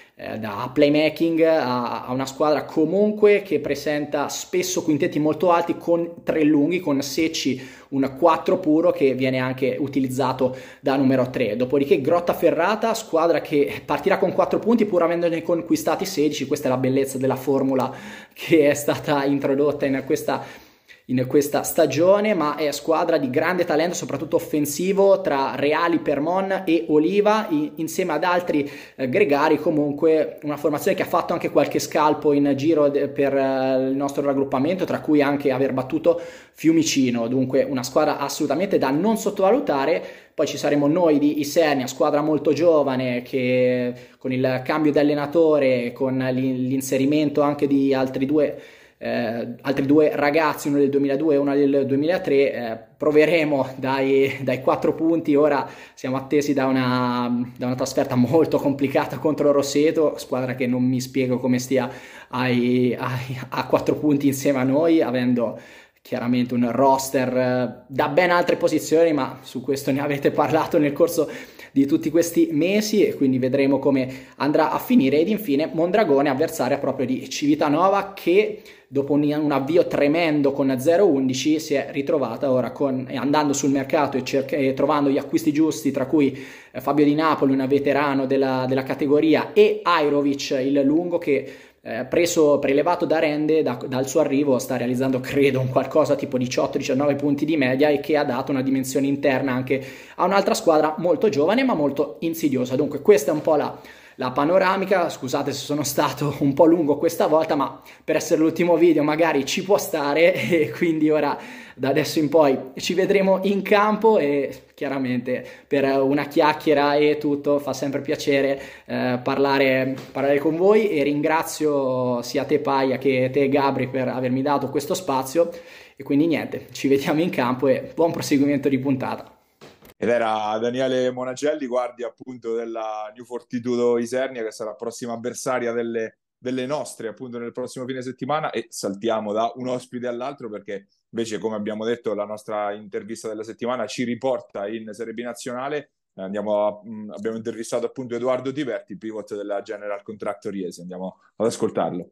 da playmaking a una squadra comunque che presenta spesso quintetti molto alti con tre lunghi, con Secci un quattro puro che viene anche utilizzato da numero tre. Dopodiché Grottaferrata, squadra che partirà con quattro punti pur avendone conquistati sedici. Questa è la bellezza della formula che è stata introdotta in questa in questa stagione, ma è squadra di grande talento soprattutto offensivo, tra Reali, Permon e Oliva insieme ad altri eh, gregari. Comunque una formazione che ha fatto anche qualche scalpo in giro per eh, il nostro raggruppamento, tra cui anche aver battuto Fiumicino, dunque una squadra assolutamente da non sottovalutare. Poi ci saremo noi di Isernia, squadra molto giovane che con il cambio di allenatore, con l'inserimento anche di altri due Eh, altri due ragazzi, uno del duemiladue e uno del duemilatré, eh, proveremo dai, dai quattro punti. Ora siamo attesi da una, da una trasferta molto complicata contro Roseto, squadra che non mi spiego come stia ai, ai, a quattro punti insieme a noi, avendo chiaramente un roster eh, da ben altre posizioni, ma su questo ne avete parlato nel corso di tutti questi mesi, e quindi vedremo come andrà a finire. Ed infine Mondragone, avversaria proprio di Civitanova, che dopo un, un avvio tremendo con zero undici si è ritrovata ora con, andando sul mercato e, cerca, e trovando gli acquisti giusti, tra cui eh, Fabio Di Napoli, un veterano della, della categoria, e Airovic, il lungo che eh, preso prelevato da Rende, da, dal suo arrivo sta realizzando credo un qualcosa tipo diciotto diciannove punti di media, e che ha dato una dimensione interna anche a un'altra squadra molto giovane ma molto insidiosa. Dunque questa è un po' la La panoramica. Scusate se sono stato un po' lungo questa volta, ma per essere l'ultimo video magari ci può stare, e quindi ora da adesso in poi ci vedremo in campo, e chiaramente per una chiacchiera e tutto fa sempre piacere eh, parlare, parlare con voi, e ringrazio sia te Paia che te Gabri per avermi dato questo spazio, e quindi niente, ci vediamo in campo e buon proseguimento di puntata. Ed era Daniele Monacelli, guardia appunto della New Fortitudo Isernia, che sarà prossima avversaria delle, delle nostre appunto nel prossimo fine settimana. E saltiamo da un ospite all'altro, perché invece, come abbiamo detto, la nostra intervista della settimana ci riporta in Serie B nazionale. Andiamo a, mh, abbiamo intervistato appunto Edoardo Tiberti, pivot della General Contractor Jesi. Andiamo ad ascoltarlo.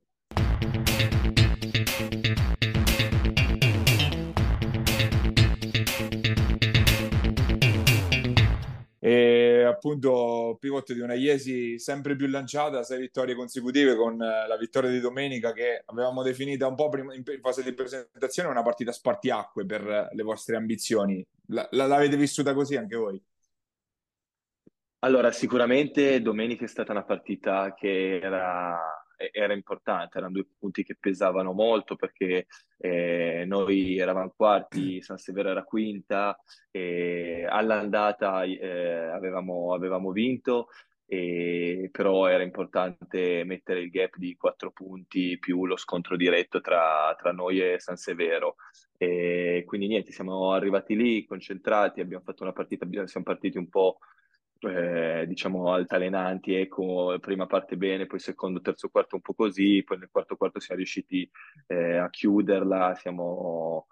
appunto pivot di una Jesi sempre più lanciata, sei vittorie consecutive con la vittoria di domenica che avevamo definita un po' prima, in fase di presentazione, una partita spartiacque per le vostre ambizioni. La, la, l'avete vissuta così anche voi? Allora, sicuramente domenica è stata una partita che era, era importante, erano due punti che pesavano molto perché eh, noi eravamo quarti, San Severo era quinta, e all'andata eh, avevamo, avevamo vinto, e, però era importante mettere il gap di quattro punti più lo scontro diretto tra, tra noi e San Severo. E quindi niente, siamo arrivati lì concentrati, abbiamo fatto una partita, siamo partiti un po'... Eh, diciamo altalenanti, ecco, prima parte bene, poi secondo, terzo, quarto un po' così, poi nel quarto quarto siamo riusciti eh, a chiuderla, siamo,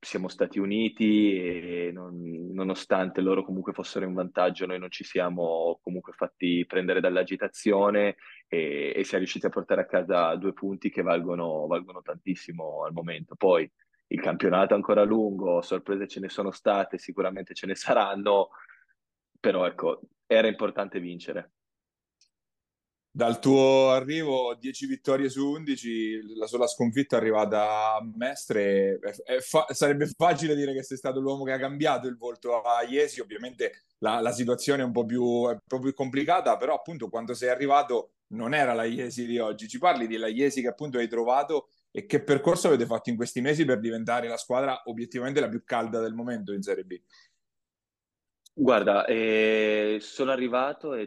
siamo stati uniti e non, nonostante loro comunque fossero in vantaggio, noi non ci siamo comunque fatti prendere dall'agitazione e, e siamo riusciti a portare a casa due punti che valgono, valgono tantissimo al momento. Poi il campionato è ancora lungo, sorprese ce ne sono state, sicuramente ce ne saranno, però ecco, era importante vincere. Dal tuo arrivo dieci vittorie su undici, la sola sconfitta è arrivata a Mestre, è fa- sarebbe facile dire che sei stato l'uomo che ha cambiato il volto a Jesi, ovviamente la, la situazione è un po' più, un po' più complicata, però appunto quando sei arrivato non era la Jesi di oggi. Ci parli della Jesi che appunto hai trovato e che percorso avete fatto in questi mesi per diventare la squadra obiettivamente la più calda del momento in Serie B? Guarda, eh, sono arrivato e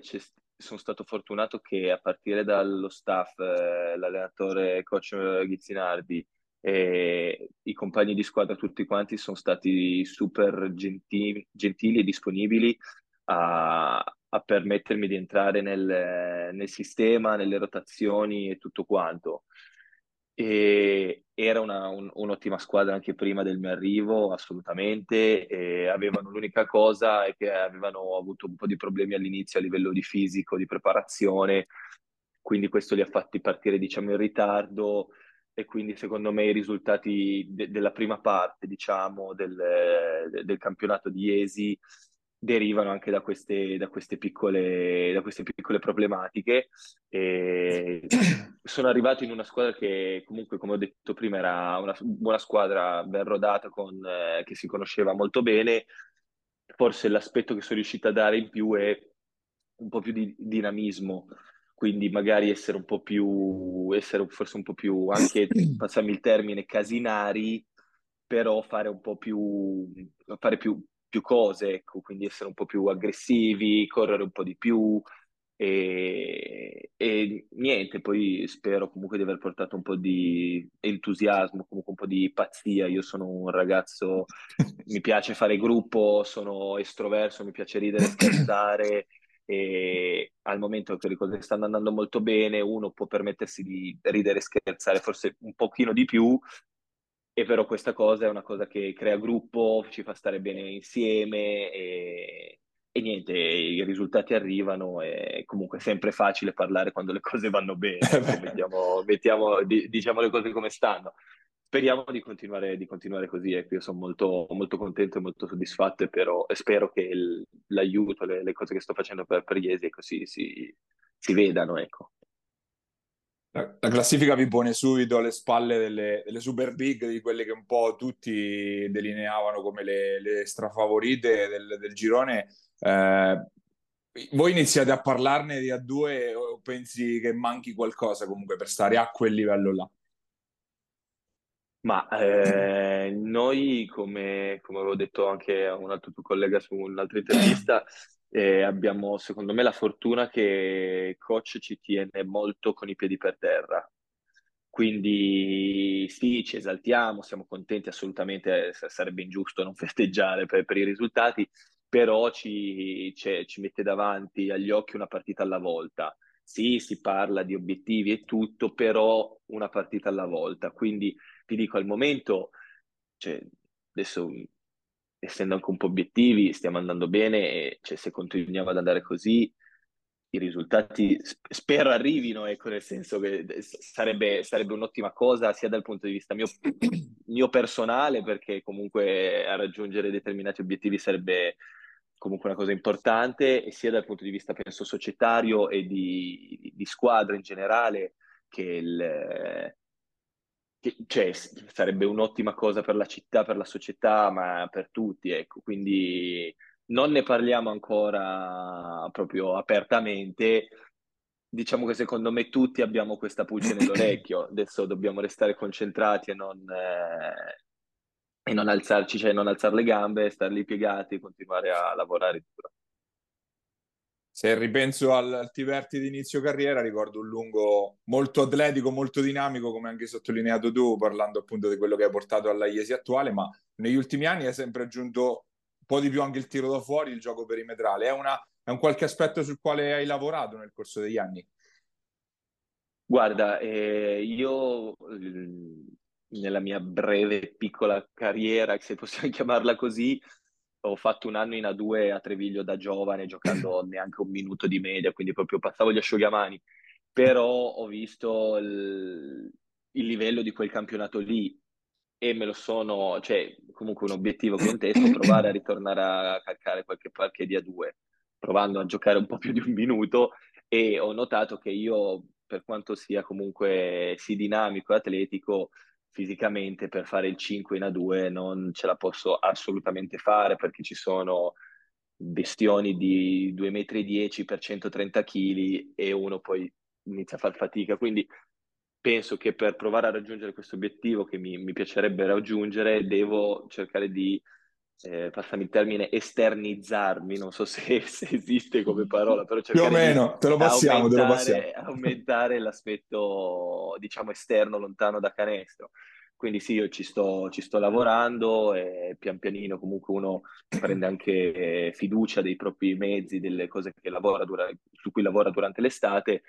sono stato fortunato che a partire dallo staff, eh, l'allenatore coach Ghizzinardi e i compagni di squadra tutti quanti sono stati super gentili, gentili e disponibili a, a permettermi di entrare nel, nel sistema, nelle rotazioni e tutto quanto. E era una, un, un'ottima squadra anche prima del mio arrivo, assolutamente, e avevano l'unica cosa è che avevano avuto un po' di problemi all'inizio a livello di fisico, di preparazione, quindi questo li ha fatti partire diciamo in ritardo e quindi secondo me i risultati de- della prima parte diciamo del, del campionato di Jesi derivano anche da queste, da queste piccole, da queste piccole problematiche. E sono arrivato in una squadra che comunque, come ho detto prima, era una buona squadra, ben rodata, con, eh, che si conosceva molto bene. Forse l'aspetto che sono riuscito a dare in più è un po' più di dinamismo, quindi magari essere un po' più, essere forse un po' più, anche, passami il termine, casinari, però fare un po' più, fare più più cose, ecco, quindi essere un po' più aggressivi, correre un po' di più e, e niente, poi spero comunque di aver portato un po' di entusiasmo, comunque un po' di pazzia. Io sono un ragazzo, mi piace fare gruppo, sono estroverso, mi piace ridere, scherzare e al momento che le cose stanno andando molto bene, uno può permettersi di ridere e scherzare forse un pochino di più. E però questa cosa è una cosa che crea gruppo, ci fa stare bene insieme e, e niente, i risultati arrivano e comunque è sempre facile parlare quando le cose vanno bene, mettiamo, mettiamo, di, diciamo le cose come stanno. Speriamo di continuare, di continuare così, ecco, io sono molto, molto contento e molto soddisfatto e, però, e spero che il, l'aiuto, le, le cose che sto facendo per, per Jesi ecco, si, si, si vedano, ecco. La classifica vi pone subito alle spalle delle, delle super big, di quelle che un po' tutti delineavano come le, le strafavorite del, del girone. Eh, voi iniziate a parlarne di a due o pensi che manchi qualcosa comunque per stare a quel livello là? Ma eh, noi, come, come avevo detto anche a un altro tuo collega su un'altra intervista, Eh, abbiamo secondo me la fortuna che coach ci tiene molto con i piedi per terra, quindi sì, ci esaltiamo, siamo contenti, assolutamente sarebbe ingiusto non festeggiare per, per i risultati, però ci, ci mette davanti agli occhi una partita alla volta. Sì, si parla di obiettivi e tutto, però una partita alla volta, quindi ti dico al momento, cioè, adesso essendo anche un po' obiettivi, stiamo andando bene e cioè, se continuiamo ad andare così i risultati spero arrivino, ecco, nel senso che sarebbe, sarebbe un'ottima cosa sia dal punto di vista mio, mio personale, perché comunque a raggiungere determinati obiettivi sarebbe, comunque una cosa importante, e sia dal punto di vista penso societario e di, di squadra in generale, che il che, cioè, sarebbe un'ottima cosa per la città, per la società, ma per tutti, ecco. Quindi non ne parliamo ancora proprio apertamente, diciamo che secondo me tutti abbiamo questa pulce nell'orecchio, adesso dobbiamo restare concentrati e non, eh, e non alzarci, cioè non alzare le gambe, star lì piegati e continuare a lavorare. Se ripenso al, al Tiberti di inizio carriera, ricordo un lungo molto atletico, molto dinamico, come anche sottolineato tu, parlando appunto di quello che hai portato alla Jesi attuale, ma negli ultimi anni è sempre aggiunto un po' di più anche il tiro da fuori, il gioco perimetrale. È una È un qualche aspetto sul quale hai lavorato nel corso degli anni? Guarda, eh, io nella mia breve piccola carriera, se possiamo chiamarla così, ho fatto un anno in A due a Treviglio da giovane, giocando neanche un minuto di media, quindi proprio passavo gli asciugamani. Però ho visto il, il livello di quel campionato lì e me lo sono, cioè comunque un obiettivo che ho in testa, provare a ritornare a calcare qualche parquet di A due, provando a giocare un po' più di un minuto, e ho notato che io, per quanto sia comunque sì dinamico e atletico, fisicamente per fare il cinque in A due non ce la posso assolutamente fare, perché ci sono bestioni di due metri e dieci per centotrenta chili e uno poi inizia a far fatica. Quindi penso che per provare a raggiungere questo obiettivo, che mi, mi piacerebbe raggiungere, devo cercare di Eh, passami il termine, esternizzarmi, non so se, se esiste come parola, però più o meno te lo passiamo, aumentare, te lo passiamo. Aumentare l'aspetto, diciamo, esterno, lontano da canestro. Quindi sì, io ci sto, ci sto lavorando, e pian pianino comunque uno prende anche eh, fiducia dei propri mezzi, delle cose che lavora dura, su cui lavora durante l'estate,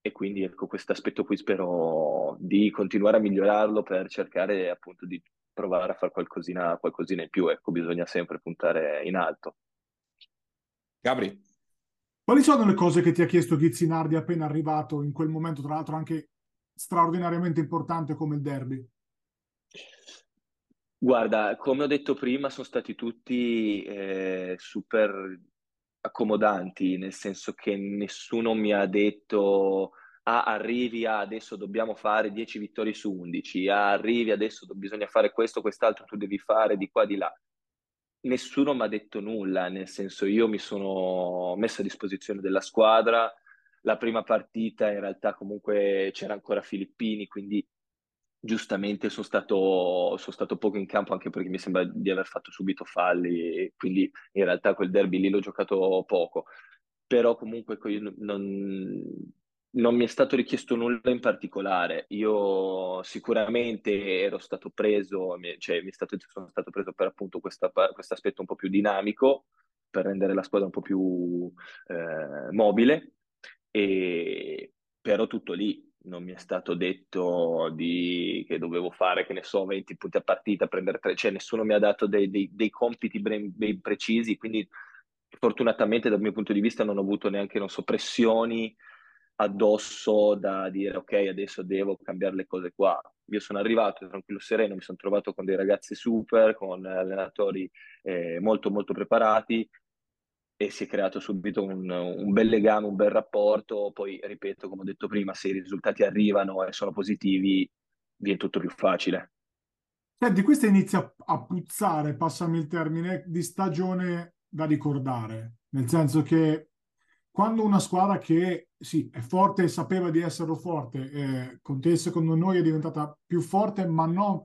e quindi ecco, questo aspetto qui spero di continuare a migliorarlo, per cercare appunto di provare a fare qualcosina, qualcosina in più, ecco, bisogna sempre puntare in alto. Gabri, quali sono le cose che ti ha chiesto Chizzinardi appena arrivato, in quel momento tra l'altro anche straordinariamente importante come il derby? Guarda, come ho detto prima, sono stati tutti eh, super accomodanti, nel senso che nessuno mi ha detto ah, arrivi, ah, adesso dobbiamo fare dieci vittorie su undici, ah, arrivi, adesso do- bisogna fare questo, quest'altro, tu devi fare di qua, di là. Nessuno mi ha detto nulla, nel senso, io mi sono messo a disposizione della squadra. La prima partita in realtà comunque c'era ancora Filippini, quindi giustamente sono stato, sono stato poco in campo, anche perché mi sembra di aver fatto subito falli, quindi in realtà quel derby lì l'ho giocato poco. Però comunque io non... Non mi è stato richiesto nulla in particolare. Io sicuramente ero stato preso, cioè mi è stato, sono stato preso per appunto questo aspetto un po' più dinamico, per rendere la squadra un po' più eh, mobile, e, però tutto lì. Non mi è stato detto di, che dovevo fare, che ne so, venti punti a partita, prendere tre, cioè nessuno mi ha dato dei, dei, dei compiti ben, ben precisi, quindi fortunatamente dal mio punto di vista non ho avuto neanche, non so, pressioni addosso da dire ok, adesso devo cambiare le cose qua. Io sono arrivato tranquillo, sereno, mi sono trovato con dei ragazzi super, con allenatori eh, molto molto preparati, e si è creato subito un, un bel legame, un bel rapporto. Poi ripeto, come ho detto prima, se i risultati arrivano e sono positivi viene tutto più facile. Senti, questa inizia a puzzare, passami il termine, di stagione da ricordare, nel senso che quando una squadra che sì è forte e sapeva di esserlo forte, eh, con te secondo noi è diventata più forte, ma non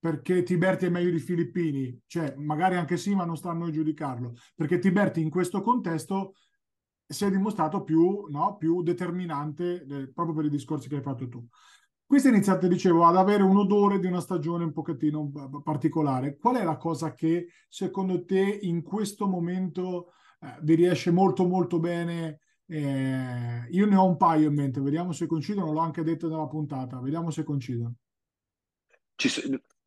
perché Tiberti è meglio di Filippini, cioè magari anche sì, ma non sta a noi giudicarlo, perché Tiberti in questo contesto si è dimostrato più, no, più determinante, eh, proprio per i discorsi che hai fatto tu. Questa è iniziata, dicevo, ad avere un odore di una stagione un pochettino particolare. Qual è la cosa che secondo te in questo momento vi riesce molto molto bene? Eh, io ne ho un paio in mente, vediamo se coincidono, l'ho anche detto nella puntata, vediamo se coincidono. Ci so...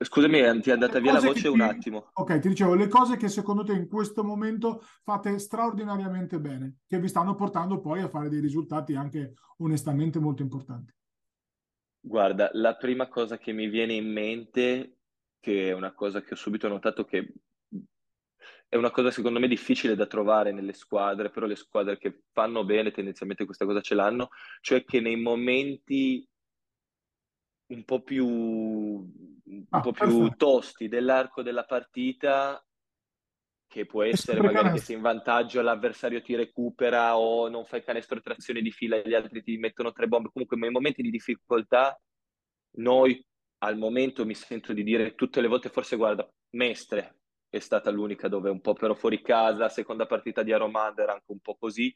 Scusami, ti è andata via la voce ti... un attimo. Ok, ti dicevo, le cose che secondo te in questo momento fate straordinariamente bene, che vi stanno portando poi a fare dei risultati anche onestamente molto importanti. Guarda, la prima cosa che mi viene in mente, che è una cosa che ho subito notato che è una cosa secondo me difficile da trovare nelle squadre, però le squadre che fanno bene tendenzialmente questa cosa ce l'hanno, cioè che nei momenti un po' più, un ah, po' più tosti dell'arco della partita, che può essere magari che sei in vantaggio, l'avversario ti recupera o non fai canestro tre azioni di fila, gli altri ti mettono tre bombe, comunque nei momenti di difficoltà noi al momento mi sento di dire tutte le volte, forse guarda, Mestre è stata l'unica dove un po' però fuori casa, seconda partita di Aromanda era anche un po' così,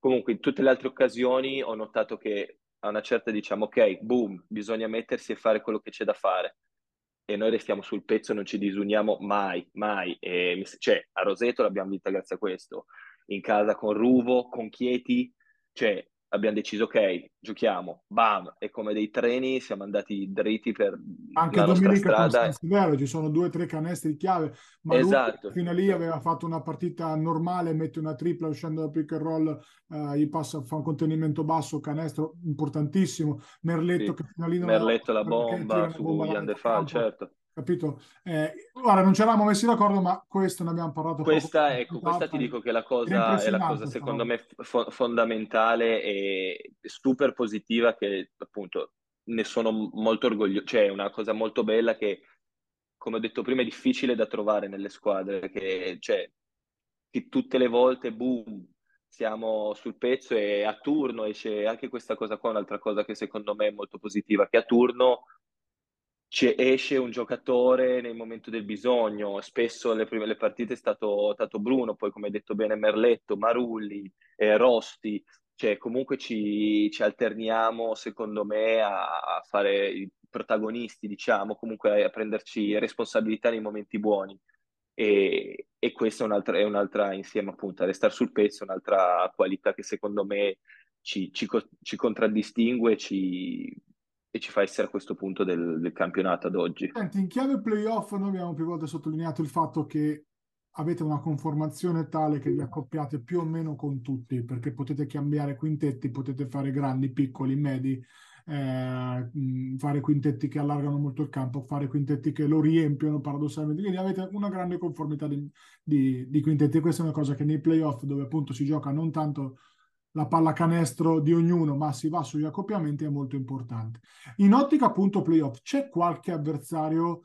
comunque in tutte le altre occasioni ho notato che a una certa diciamo ok, boom, bisogna mettersi e fare quello che c'è da fare e noi restiamo sul pezzo, non ci disuniamo mai, mai, e, cioè a Roseto l'abbiamo vinta grazie a questo, in casa con Ruvo, con Chieti, cioè abbiamo deciso ok, giochiamo, bam, e come dei treni siamo andati dritti per anche la nostra strada. Anche domenica ci sono due o tre canestri chiave, ma esatto, lui fino a lì aveva fatto una partita normale, mette una tripla uscendo dal pick and roll, eh, gli passa, fa un contenimento basso, canestro importantissimo, Merletto sì, che fino a lì non Merletto la bomba su Yandefal, certo. Capito? Eh, guarda, non ci eravamo messi d'accordo, ma questo ne abbiamo parlato. Questa, ecco, questa ti dico che la cosa è, è la cosa secondo me fo fondamentale e super positiva, che appunto ne sono molto orgoglioso, cioè è una cosa molto bella che, come ho detto prima, è difficile da trovare nelle squadre, che, cioè, che tutte le volte boom, siamo sul pezzo e a turno esce anche questa cosa qua, un'altra cosa che secondo me è molto positiva, che a turno esce un giocatore nel momento del bisogno, spesso le prime le partite è stato, stato Bruno, poi come hai detto bene Merletto, Marulli, eh, Rosti, cioè comunque ci, ci alterniamo secondo me a fare i protagonisti, diciamo, comunque a prenderci responsabilità nei momenti buoni e, e questa è un'altra, è un'altra insieme appunto a restare sul pezzo, un'altra qualità che secondo me ci, ci, ci contraddistingue, ci... e ci fa essere a questo punto del, del campionato ad oggi. Senti, in chiave playoff noi abbiamo più volte sottolineato il fatto che avete una conformazione tale che vi accoppiate più o meno con tutti, perché potete cambiare quintetti, potete fare grandi, piccoli, medi, eh, fare quintetti che allargano molto il campo, fare quintetti che lo riempiono paradossalmente, quindi avete una grande conformità di, di, di quintetti. Questa è una cosa che nei playoff, dove appunto si gioca non tanto la pallacanestro di ognuno, ma si va sugli accoppiamenti, è molto importante. In ottica appunto playoff, c'è qualche avversario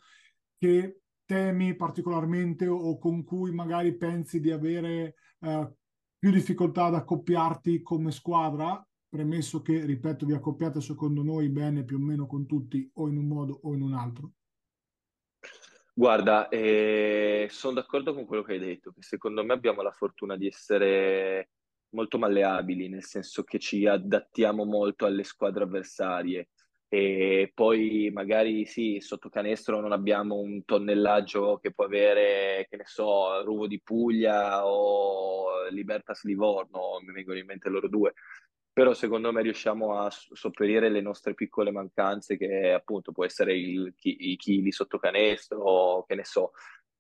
che temi particolarmente o con cui magari pensi di avere eh, più difficoltà ad accoppiarti come squadra, premesso che, ripeto, vi accoppiate secondo noi bene più o meno con tutti, o in un modo o in un altro? Guarda, eh, sono d'accordo con quello che hai detto, che secondo me abbiamo la fortuna di essere molto malleabili, nel senso che ci adattiamo molto alle squadre avversarie e poi magari sì, sotto canestro non abbiamo un tonnellaggio che può avere, che ne so, Ruvo di Puglia o Libertas Livorno, mi vengono in mente loro due, però secondo me riusciamo a sopperire le nostre piccole mancanze, che appunto può essere il, i chili sotto canestro o che ne so.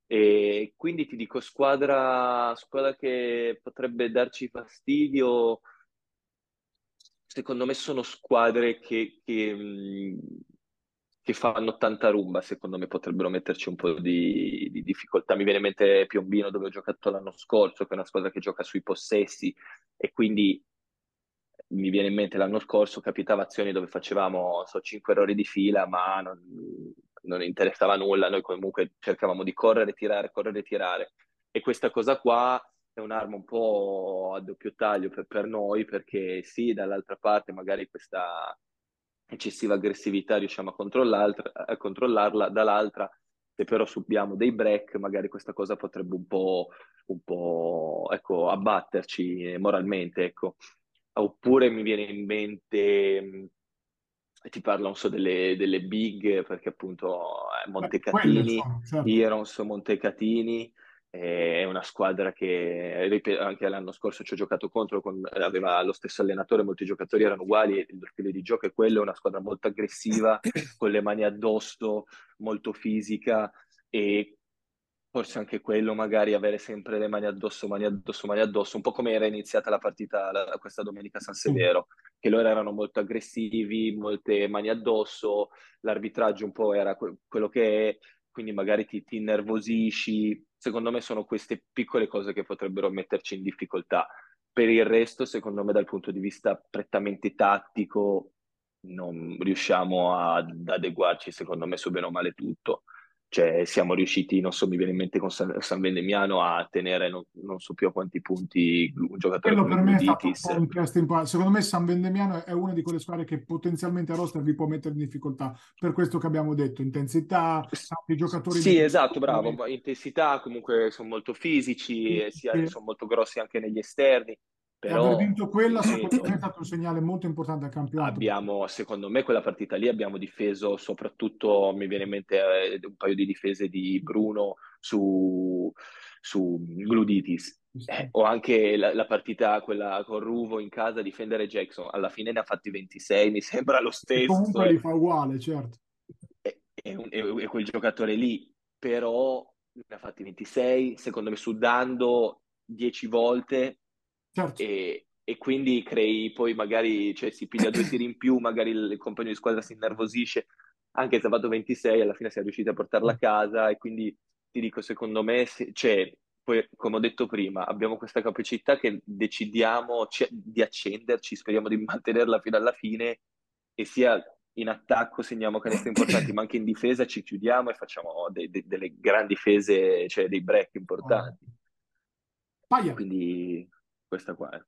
E quindi ti dico squadra, squadra che potrebbe darci fastidio, secondo me sono squadre che, che, che fanno tanta rumba, secondo me potrebbero metterci un po' di, di difficoltà. Mi viene in mente Piombino, dove ho giocato l'anno scorso, che è una squadra che gioca sui possessi, e quindi mi viene in mente l'anno scorso capitava azioni dove facevamo so, cinque errori di fila, ma non... non interessava nulla, noi comunque cercavamo di correre, tirare, correre, tirare, e questa cosa qua è un'arma un po' a doppio taglio per, per noi, perché sì, dall'altra parte magari questa eccessiva aggressività riusciamo a, controllar a controllarla, dall'altra se però subiamo dei break magari questa cosa potrebbe un po', un po' ecco, abbatterci moralmente, ecco. Oppure mi viene in mente... ti parlo non so delle, delle big, perché appunto eh, Montecatini, certo. Irons, Montecatini eh, è una squadra che anche l'anno scorso ci ho giocato contro, con, aveva lo stesso allenatore, molti giocatori erano uguali, il stile di gioco è quello, è una squadra molto aggressiva, con le mani addosso, molto fisica, e forse anche quello magari avere sempre le mani addosso, mani addosso, mani addosso, un po' come era iniziata la partita la, questa domenica a San Severo, che loro erano molto aggressivi, molte mani addosso, l'arbitraggio un po' era que quello che è, quindi magari ti, ti innervosisci, secondo me sono queste piccole cose che potrebbero metterci in difficoltà. Per il resto, secondo me, dal punto di vista prettamente tattico, non riusciamo ad adeguarci, secondo me, su bene o male tutto. Cioè, siamo riusciti, non so, mi viene in mente con San, San Vendemiano, a tenere non, non so più a quanti punti un giocatore quello come per me Guditis. È stato un po' il tempo. Secondo me San Vendemiano è una di quelle squadre che potenzialmente a roster vi può mettere in difficoltà, per questo che abbiamo detto, intensità, i giocatori sì di... esatto bravo intensità, comunque sono molto fisici, sì, sia, sì. sono molto grossi anche negli esterni. Però, e aver vinto quella secondo me è stato un segnale molto importante al campionato. Abbiamo, secondo me, quella partita lì abbiamo difeso, soprattutto mi viene in mente eh, un paio di difese di Bruno su, su Gluditis, eh, o anche la, la partita quella con Ruvo in casa, difendere Jackson, alla fine ne ha fatti ventisei, mi sembra lo stesso, e comunque li fa uguale, certo, è, è, un, è, è quel giocatore lì, però ne ha fatti ventisei, secondo me, sudando dieci volte. Certo. E, e quindi crei poi magari, cioè, si piglia due tiri in più, magari il compagno di squadra si innervosisce, anche se ha fatto ventisei alla fine si è riusciti a portarla a casa. E quindi ti dico, secondo me se, cioè, poi, come ho detto prima, abbiamo questa capacità che decidiamo di accenderci, speriamo di mantenerla fino alla fine, e sia in attacco segniamo canestri importanti ma anche in difesa ci chiudiamo e facciamo de de delle grandi difese, cioè dei break importanti. Paia. Quindi questa qua è.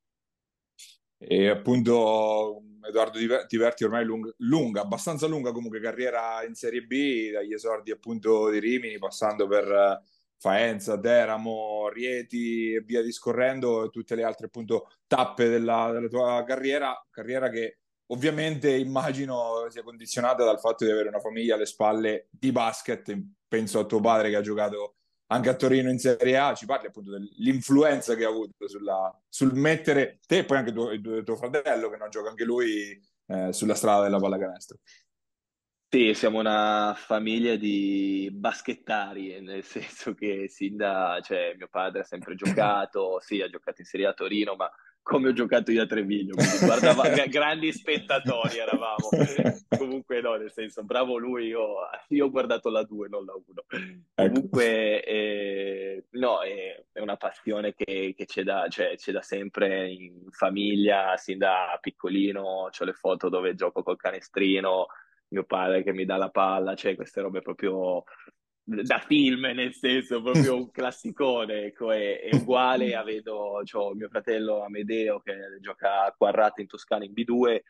E appunto Edoardo Tiberti ormai lunga, lunga, abbastanza lunga comunque carriera in Serie B, dagli esordi appunto di Rimini, passando per Faenza, Teramo, Rieti e via discorrendo, e tutte le altre appunto tappe della, della tua carriera, carriera che ovviamente immagino sia condizionata dal fatto di avere una famiglia alle spalle di basket. Penso a tuo padre che ha giocato anche a Torino in Serie A, ci parli appunto dell'influenza che ha avuto sulla, sul mettere te e poi anche tuo, tuo fratello, che non gioca anche lui, eh, sulla strada della pallacanestro. Sì, siamo una famiglia di baschettari, nel senso che sin da, cioè, mio padre ha sempre giocato, sì, ha giocato in Serie A a Torino, ma come ho giocato io a Treviglio, quindi guardava, grandi spettatori eravamo. Comunque no, nel senso, bravo lui, io, io ho guardato la due, non la uno. Ecco. Comunque eh, no, è, è una passione che c'è da, cioè, c'è da sempre in famiglia, sin da piccolino, c'ho le foto dove gioco col canestrino, mio padre che mi dà la palla, cioè queste robe proprio da film, nel senso, proprio un classicone, ecco. È, è uguale a, vedo, cioè, mio fratello Amedeo che gioca a Quarrate in Toscana in B due,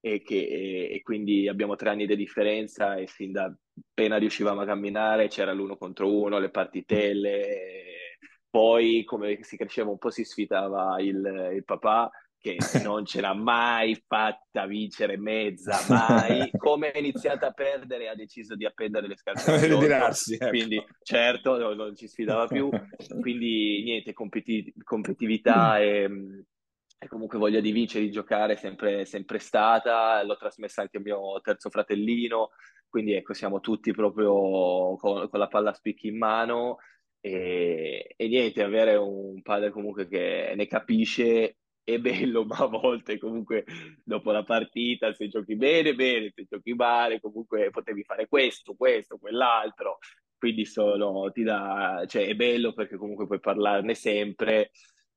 e, che, e, e quindi abbiamo tre anni di differenza, e sin da appena riuscivamo a camminare c'era l'uno contro uno, le partitelle. Poi come si cresceva un po' si sfidava il, il papà, che non ce l'ha mai fatta vincere mezza, mai. Come è iniziata a perdere ha deciso di appendere le scarpe, ecco. Quindi certo non, non ci sfidava più, quindi niente, competi competitività e, e comunque voglia di vincere, di giocare sempre, sempre stata, l'ho trasmessa anche a mio terzo fratellino, quindi ecco, siamo tutti proprio con, con la palla a spicchi in mano, e, e niente, avere un padre comunque che ne capisce è bello, ma a volte comunque dopo la partita, se giochi bene, bene, se giochi male, comunque potevi fare questo, questo, quell'altro, quindi sono, ti dà, cioè, è bello perché comunque puoi parlarne sempre,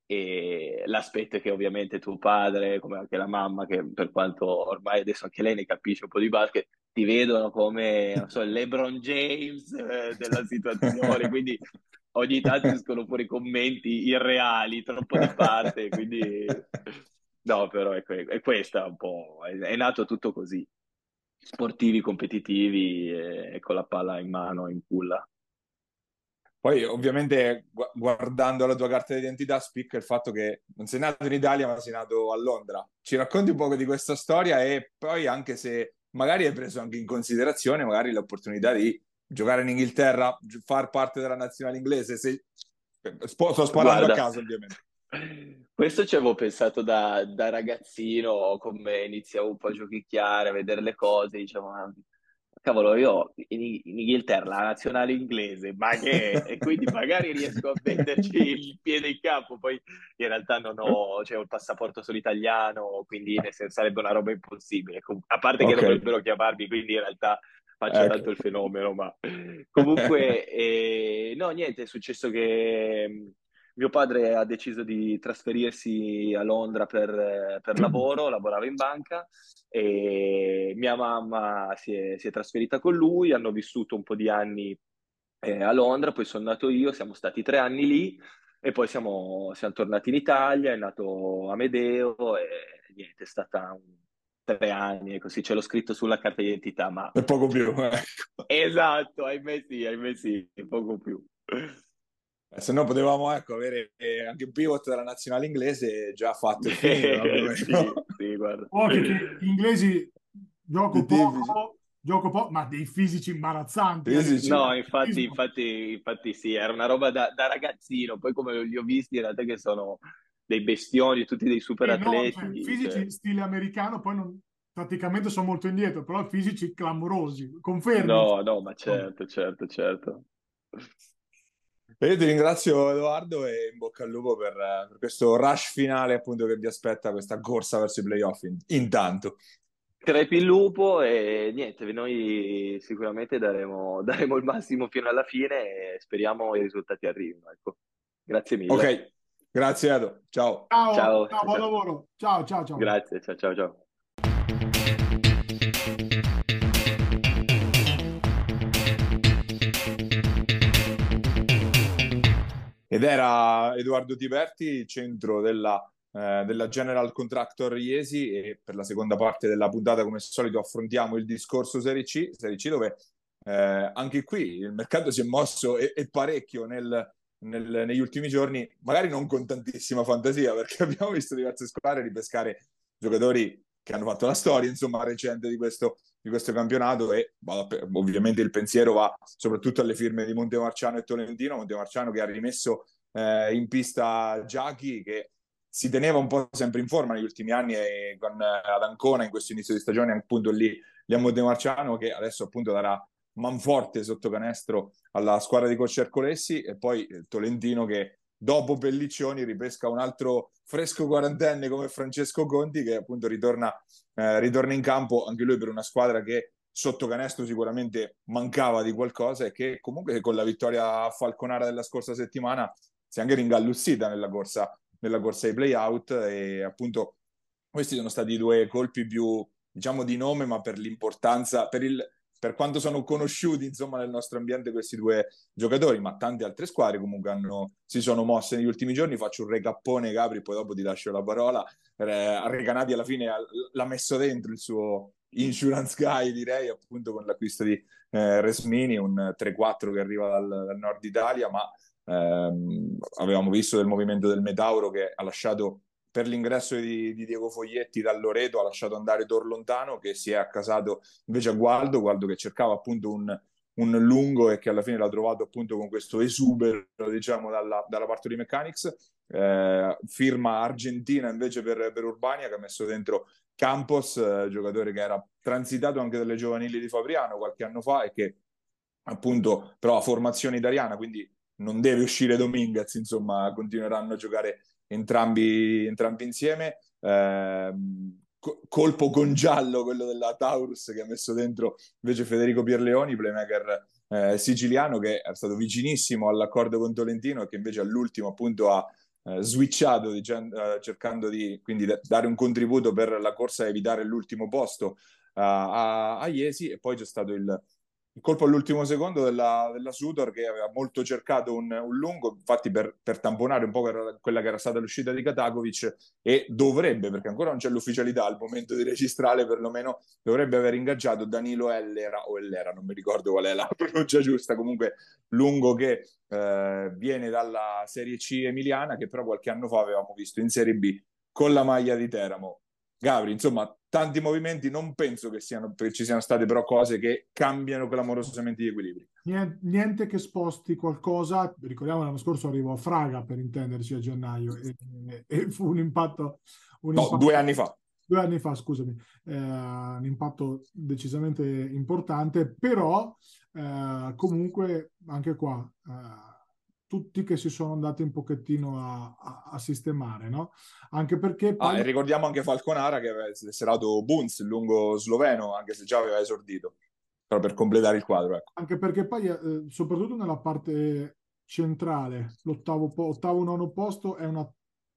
e l'aspetto è che ovviamente tuo padre, come anche la mamma, che per quanto ormai adesso anche lei ne capisce un po' di basket, ti vedono come, non so, LeBron James eh, della situazione, quindi ogni tanto escono fuori commenti irreali, troppo da parte, quindi no, però è, que è questa un po', è, è nato tutto così, sportivi, competitivi e, e con la palla in mano, in culla. Poi ovviamente gu guardando la tua carta d'identità spicca il fatto che non sei nato in Italia ma sei nato a Londra. Ci racconti un poco di questa storia, e poi anche se magari hai preso anche in considerazione magari l'opportunità di giocare in Inghilterra, far parte della nazionale inglese, se... Sp sto sparando. Guarda, a caso ovviamente. Questo ci avevo pensato da, da ragazzino, come iniziavo un po' a giochicchiare, a vedere le cose, diciamo, cavolo, io in, in Inghilterra, la nazionale inglese, ma che è? E quindi magari riesco a metterci il piede in campo, poi in realtà non ho, cioè, ho il passaporto solo italiano, quindi sarebbe una roba impossibile, a parte che okay, dovrebbero chiamarmi, quindi in realtà faccia ecco. tanto il fenomeno, ma comunque eh, no, niente, è successo che mio padre ha deciso di trasferirsi a Londra per, per lavoro, lavorava in banca, e mia mamma si è, si è trasferita con lui, hanno vissuto un po' di anni eh, a Londra, poi sono nato io, siamo stati tre anni lì e poi siamo, siamo tornati in Italia, è nato Amedeo e niente, è stata un... tre anni, così ce l'ho scritto sulla carta d'identità, ma... E poco più, ecco. Esatto, ahimè sì, ahimè sì, poco più. Eh, se no potevamo, ecco, avere eh, anche un pivot della nazionale inglese già fatto. Il film, sì, no? Sì, guarda. Occhio che gli inglesi gioco poco, gioco poco, ma dei fisici imbarazzanti. Fisici. No, infatti, infatti, infatti sì, era una roba da, da ragazzino, poi come li ho visti in realtà che sono... dei bestioni, tutti dei super atleti. Eh no, cioè, fisici cioè... in stile americano, poi non, praticamente sono molto indietro, però fisici clamorosi, confermi? No, no, ma certo, certo, certo. E io ti ringrazio Edoardo e in bocca al lupo per, per questo rush finale appunto che vi aspetta, questa corsa verso i playoff in, intanto. Crepi il lupo e niente, noi sicuramente daremo, daremo il massimo fino alla fine e speriamo i risultati arrivino. Ecco. Grazie mille. Ok. Grazie Edo, ciao. Ciao, ciao, ciao, buon lavoro. Ciao, ciao, ciao. Grazie, ciao, ciao, ciao. Ed era Edoardo Tiberti, centro della, eh, della General Contractor Jesi, e per la seconda parte della puntata, come al solito, affrontiamo il discorso Serie C, Serie C dove eh, anche qui il mercato si è mosso e, e parecchio nel... Nel, negli ultimi giorni, magari non con tantissima fantasia, perché abbiamo visto diverse squadre ripescare giocatori che hanno fatto la storia, insomma, recente di questo, di questo campionato, e vabbè, ovviamente il pensiero va soprattutto alle firme di Montemarciano e Tolentino. Montemarciano che ha rimesso eh, in pista Giacchi, che si teneva un po' sempre in forma negli ultimi anni, e con eh, ad Ancona in questo inizio di stagione appunto lì, lì a Montemarciano, che adesso appunto darà manforte sotto canestro alla squadra di coach Ercolesi, e poi Tolentino che dopo Pelliccioni ripesca un altro fresco quarantenne come Francesco Conti, che appunto ritorna, eh, ritorna in campo anche lui per una squadra che sotto canestro sicuramente mancava di qualcosa e che comunque con la vittoria a Falconara della scorsa settimana si è anche ringalluzzita nella corsa, nella corsa ai play-out, e appunto questi sono stati i due colpi più, diciamo, di nome, ma per l'importanza, per il per quanto sono conosciuti insomma nel nostro ambiente questi due giocatori, ma tante altre squadre comunque hanno, si sono mosse negli ultimi giorni. Faccio un recappone, Capri, poi dopo ti lascio la parola. Eh, Recanati alla fine l'ha messo dentro il suo insurance guy, direi, appunto con l'acquisto di eh, Resmini, un tre quattro che arriva dal, dal nord Italia, ma ehm, avevamo visto del movimento del Metauro che ha lasciato per l'ingresso di, di Diego Foglietti dal Loreto, ha lasciato andare Torlontano, che si è accasato invece a Gualdo, Gualdo che cercava appunto un, un lungo e che alla fine l'ha trovato appunto con questo esubero, diciamo, dalla, dalla parte di Mechanics. Eh, firma argentina invece per, per Urbania, che ha messo dentro Campos, eh, giocatore che era transitato anche dalle giovanili di Fabriano qualche anno fa e che appunto però ha formazione italiana, quindi non deve uscire Dominguez, insomma continueranno a giocare Entrambi, entrambi insieme. Eh, colpo con giallo quello della Taurus, che ha messo dentro invece Federico Pierleoni, playmaker eh, siciliano, che è stato vicinissimo all'accordo con Tolentino e che invece all'ultimo appunto ha eh, switchato, dicendo, eh, cercando di quindi dare un contributo per la corsa e evitare l'ultimo posto eh, a, a Jesi. E poi c'è stato il Il colpo all'ultimo secondo della, della Sutor, che aveva molto cercato un, un lungo, infatti per, per tamponare un po' quella che era stata l'uscita di Katakovic, e dovrebbe, perché ancora non c'è l'ufficialità al momento di registrare, perlomeno dovrebbe aver ingaggiato Danilo Ellera o Ellera, non mi ricordo qual è la pronuncia giusta, comunque lungo che eh, viene dalla Serie C emiliana, che però qualche anno fa avevamo visto in Serie B con la maglia di Teramo. Gabri, insomma, tanti movimenti, non penso che siano, ci siano state però cose che cambiano clamorosamente gli equilibri. Niente, niente che sposti qualcosa. Ricordiamo l'anno scorso arrivò a Fraga, per intenderci, a gennaio, e, e fu un impatto... Un no, impatto, due anni fa. Due anni fa, scusami. Eh, un impatto decisamente importante, però eh, comunque anche qua... Eh, tutti che si sono andati un pochettino a, a, a sistemare, no? Anche perché... Poi... Ah, e ricordiamo anche Falconara, che aveva tesserato Bunz, il lungo sloveno, anche se già aveva esordito. però per completare il quadro. Ecco. Anche perché poi, eh, soprattutto nella parte centrale, l'ottavo po- ottavo, nono posto è una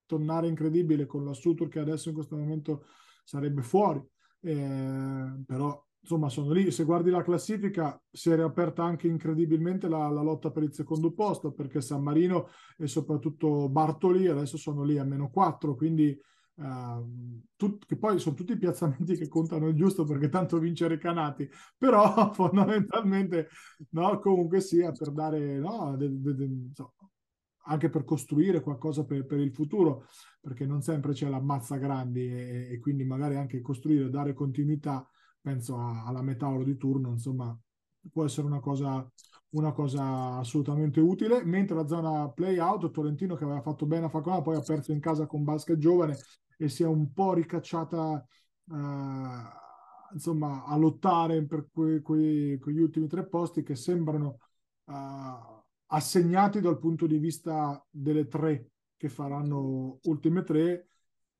tonnara incredibile, con la Sutur che adesso in questo momento sarebbe fuori, eh, però insomma sono lì. Se guardi la classifica, si è riaperta anche incredibilmente la, la lotta per il secondo posto, perché San Marino e soprattutto Bartoli adesso sono lì a meno quattro, quindi Uh, tut- che poi sono tutti i piazzamenti che contano il giusto, perché tanto vincere Canati, però fondamentalmente no, comunque sia per dare no, de- de- de- so, anche per costruire qualcosa per, per il futuro, perché non sempre c'è l'ammazza grandi e, e quindi magari anche costruire, dare continuità, penso a- alla Metauro di turno, insomma può essere una cosa, una cosa assolutamente utile. Mentre la zona play-out, Tolentino che aveva fatto bene a Falcona, poi ha perso in casa con Basket Giovane e si è un po' ricacciata uh, insomma a lottare per quei, quei, quegli ultimi tre posti che sembrano uh, assegnati dal punto di vista delle tre che faranno ultime tre.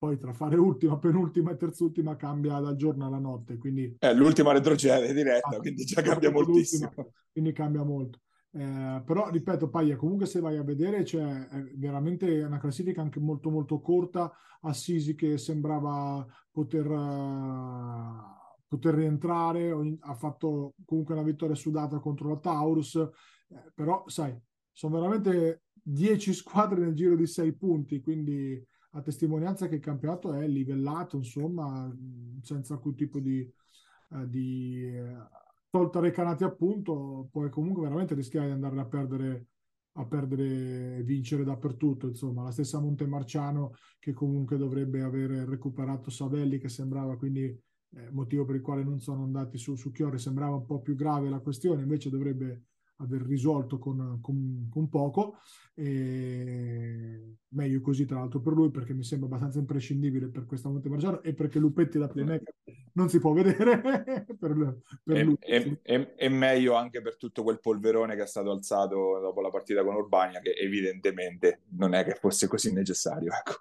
Poi tra fare ultima, penultima e terzultima cambia dal giorno alla notte, quindi eh, l'ultima retrocede diretta, ah, quindi già cambia moltissimo, quindi cambia molto. Eh, però ripeto, Paglia, comunque se vai a vedere c'è cioè, veramente una classifica anche molto molto corta. Assisi che sembrava poter uh, poter rientrare, ogni, ha fatto comunque una vittoria sudata contro la Taurus, eh, però sai, sono veramente dieci squadre nel giro di sei punti, quindi a testimonianza che il campionato è livellato, insomma, senza alcun tipo di, eh, di eh, tolta Recanati appunto, puoi comunque veramente rischiare di andare a perdere a perdere vincere dappertutto, insomma. La stessa Montemarciano che comunque dovrebbe aver recuperato Savelli, che sembrava, quindi eh, motivo per il quale non sono andati su, su Chiori, sembrava un po' più grave la questione, invece dovrebbe aver risolto con, con, con poco, e meglio così tra l'altro per lui, perché mi sembra abbastanza imprescindibile per questa Montemarciano e perché Lupetti la playmaker non si può vedere per, per e, lui. E, e, e meglio anche per tutto quel polverone che è stato alzato dopo la partita con Urbania, che evidentemente non è che fosse così necessario, ecco.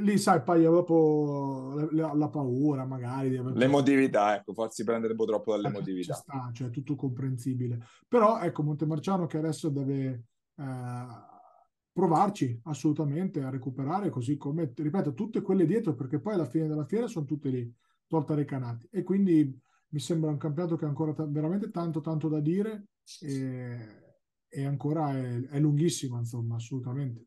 Lì sai, poi dopo la, la paura magari di aver... l'emotività, ecco, farsi prendere un po' troppo dall'emotività, ci sta, cioè tutto comprensibile, però ecco Montemarciano che adesso deve eh, provarci assolutamente a recuperare, così come ripeto tutte quelle dietro, perché poi alla fine della fiera sono tutte lì, tolta Recanati, e quindi mi sembra un campionato che ha ancora t- veramente tanto tanto da dire, e, e ancora è, è lunghissimo, insomma, assolutamente.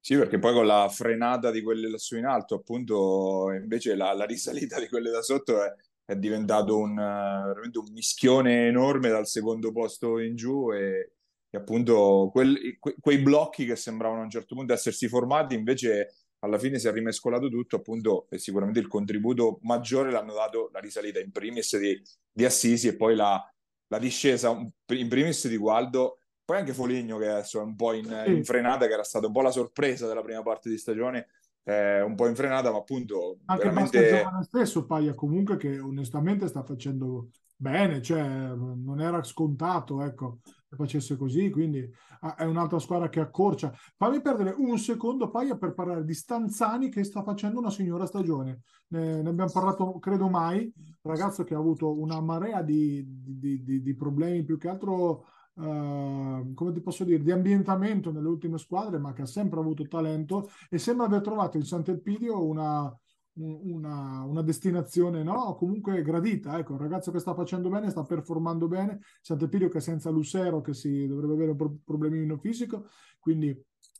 Sì, perché poi con la frenata di quelle lassù in alto, appunto, invece la, la risalita di quelle da sotto è, è diventato un, veramente un mischione enorme dal secondo posto in giù, e, e appunto quel, que, quei blocchi che sembravano a un certo punto essersi formati, invece alla fine si è rimescolato tutto, appunto, e sicuramente il contributo maggiore l'hanno dato la risalita in primis di, di Assisi, e poi la, la discesa in primis di Gualdo. Poi anche Foligno, che adesso è un po' in, in frenata, che era stata un po' la sorpresa della prima parte di stagione, eh, un po' in frenata, ma appunto anche veramente... Anche Basket Giovane stesso, Paglia, comunque, che onestamente sta facendo bene, cioè non era scontato, ecco, che facesse così, quindi ah, è un'altra squadra che accorcia. Fammi perdere un secondo, Paglia, per parlare di Stanzani, che sta facendo una signora stagione. Ne, ne abbiamo parlato, credo mai, ragazzo che ha avuto una marea di, di, di, di problemi, più che altro... Uh, come ti posso dire, di ambientamento nelle ultime squadre, ma che ha sempre avuto talento e sembra aver trovato in Sant'Elpidio una, una, una destinazione, no? Comunque gradita, ecco, un ragazzo che sta facendo bene, sta performando bene. Sant'Elpidio che senza Lucero, che si dovrebbe avere un pro- problemino fisico, quindi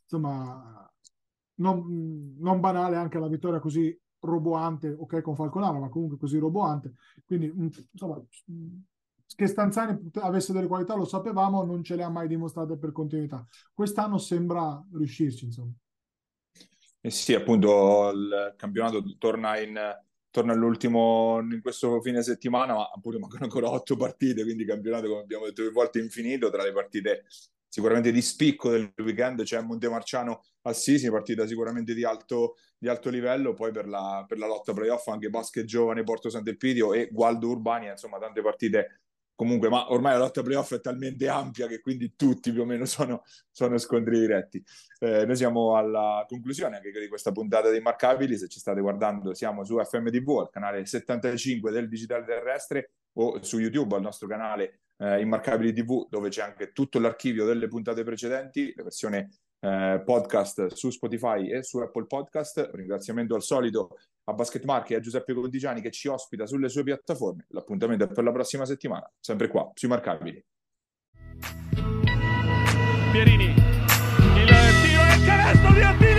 insomma non, non banale anche la vittoria così roboante, ok, con Falconara, ma comunque così roboante, quindi insomma che Stanzani avesse delle qualità lo sapevamo, non ce le ha mai dimostrate per continuità. Quest'anno sembra riuscirci, insomma. Eh sì, appunto il campionato torna, in, torna all'ultimo in questo fine settimana, ma appunto mancano ancora otto partite, quindi il campionato, come abbiamo detto più volte, infinito. Tra le partite sicuramente di spicco del weekend c'è cioè Montemarciano Assisi, partita sicuramente di alto, di alto livello, poi per la, per la lotta playoff anche Basket Giovane Porto Sant'Elpidio e Gualdo Urbania, insomma tante partite comunque, ma ormai la lotta playoff è talmente ampia che quindi tutti più o meno sono, sono scontri diretti. Eh, noi siamo alla conclusione anche di questa puntata dei Immarcabili. Se ci state guardando, siamo su F M T V, al canale settantacinque del Digitale Terrestre, o su YouTube al nostro canale eh, Immarcabili T V, dove c'è anche tutto l'archivio delle puntate precedenti, la versione eh, podcast su Spotify e su Apple Podcast. Ringraziamento al solito a Basket Marche e a Giuseppe Contigiani che ci ospita sulle sue piattaforme. L'appuntamento è per la prossima settimana, sempre qua, sui Immarcabili. Pierini, il tiro e il canestro di Attila!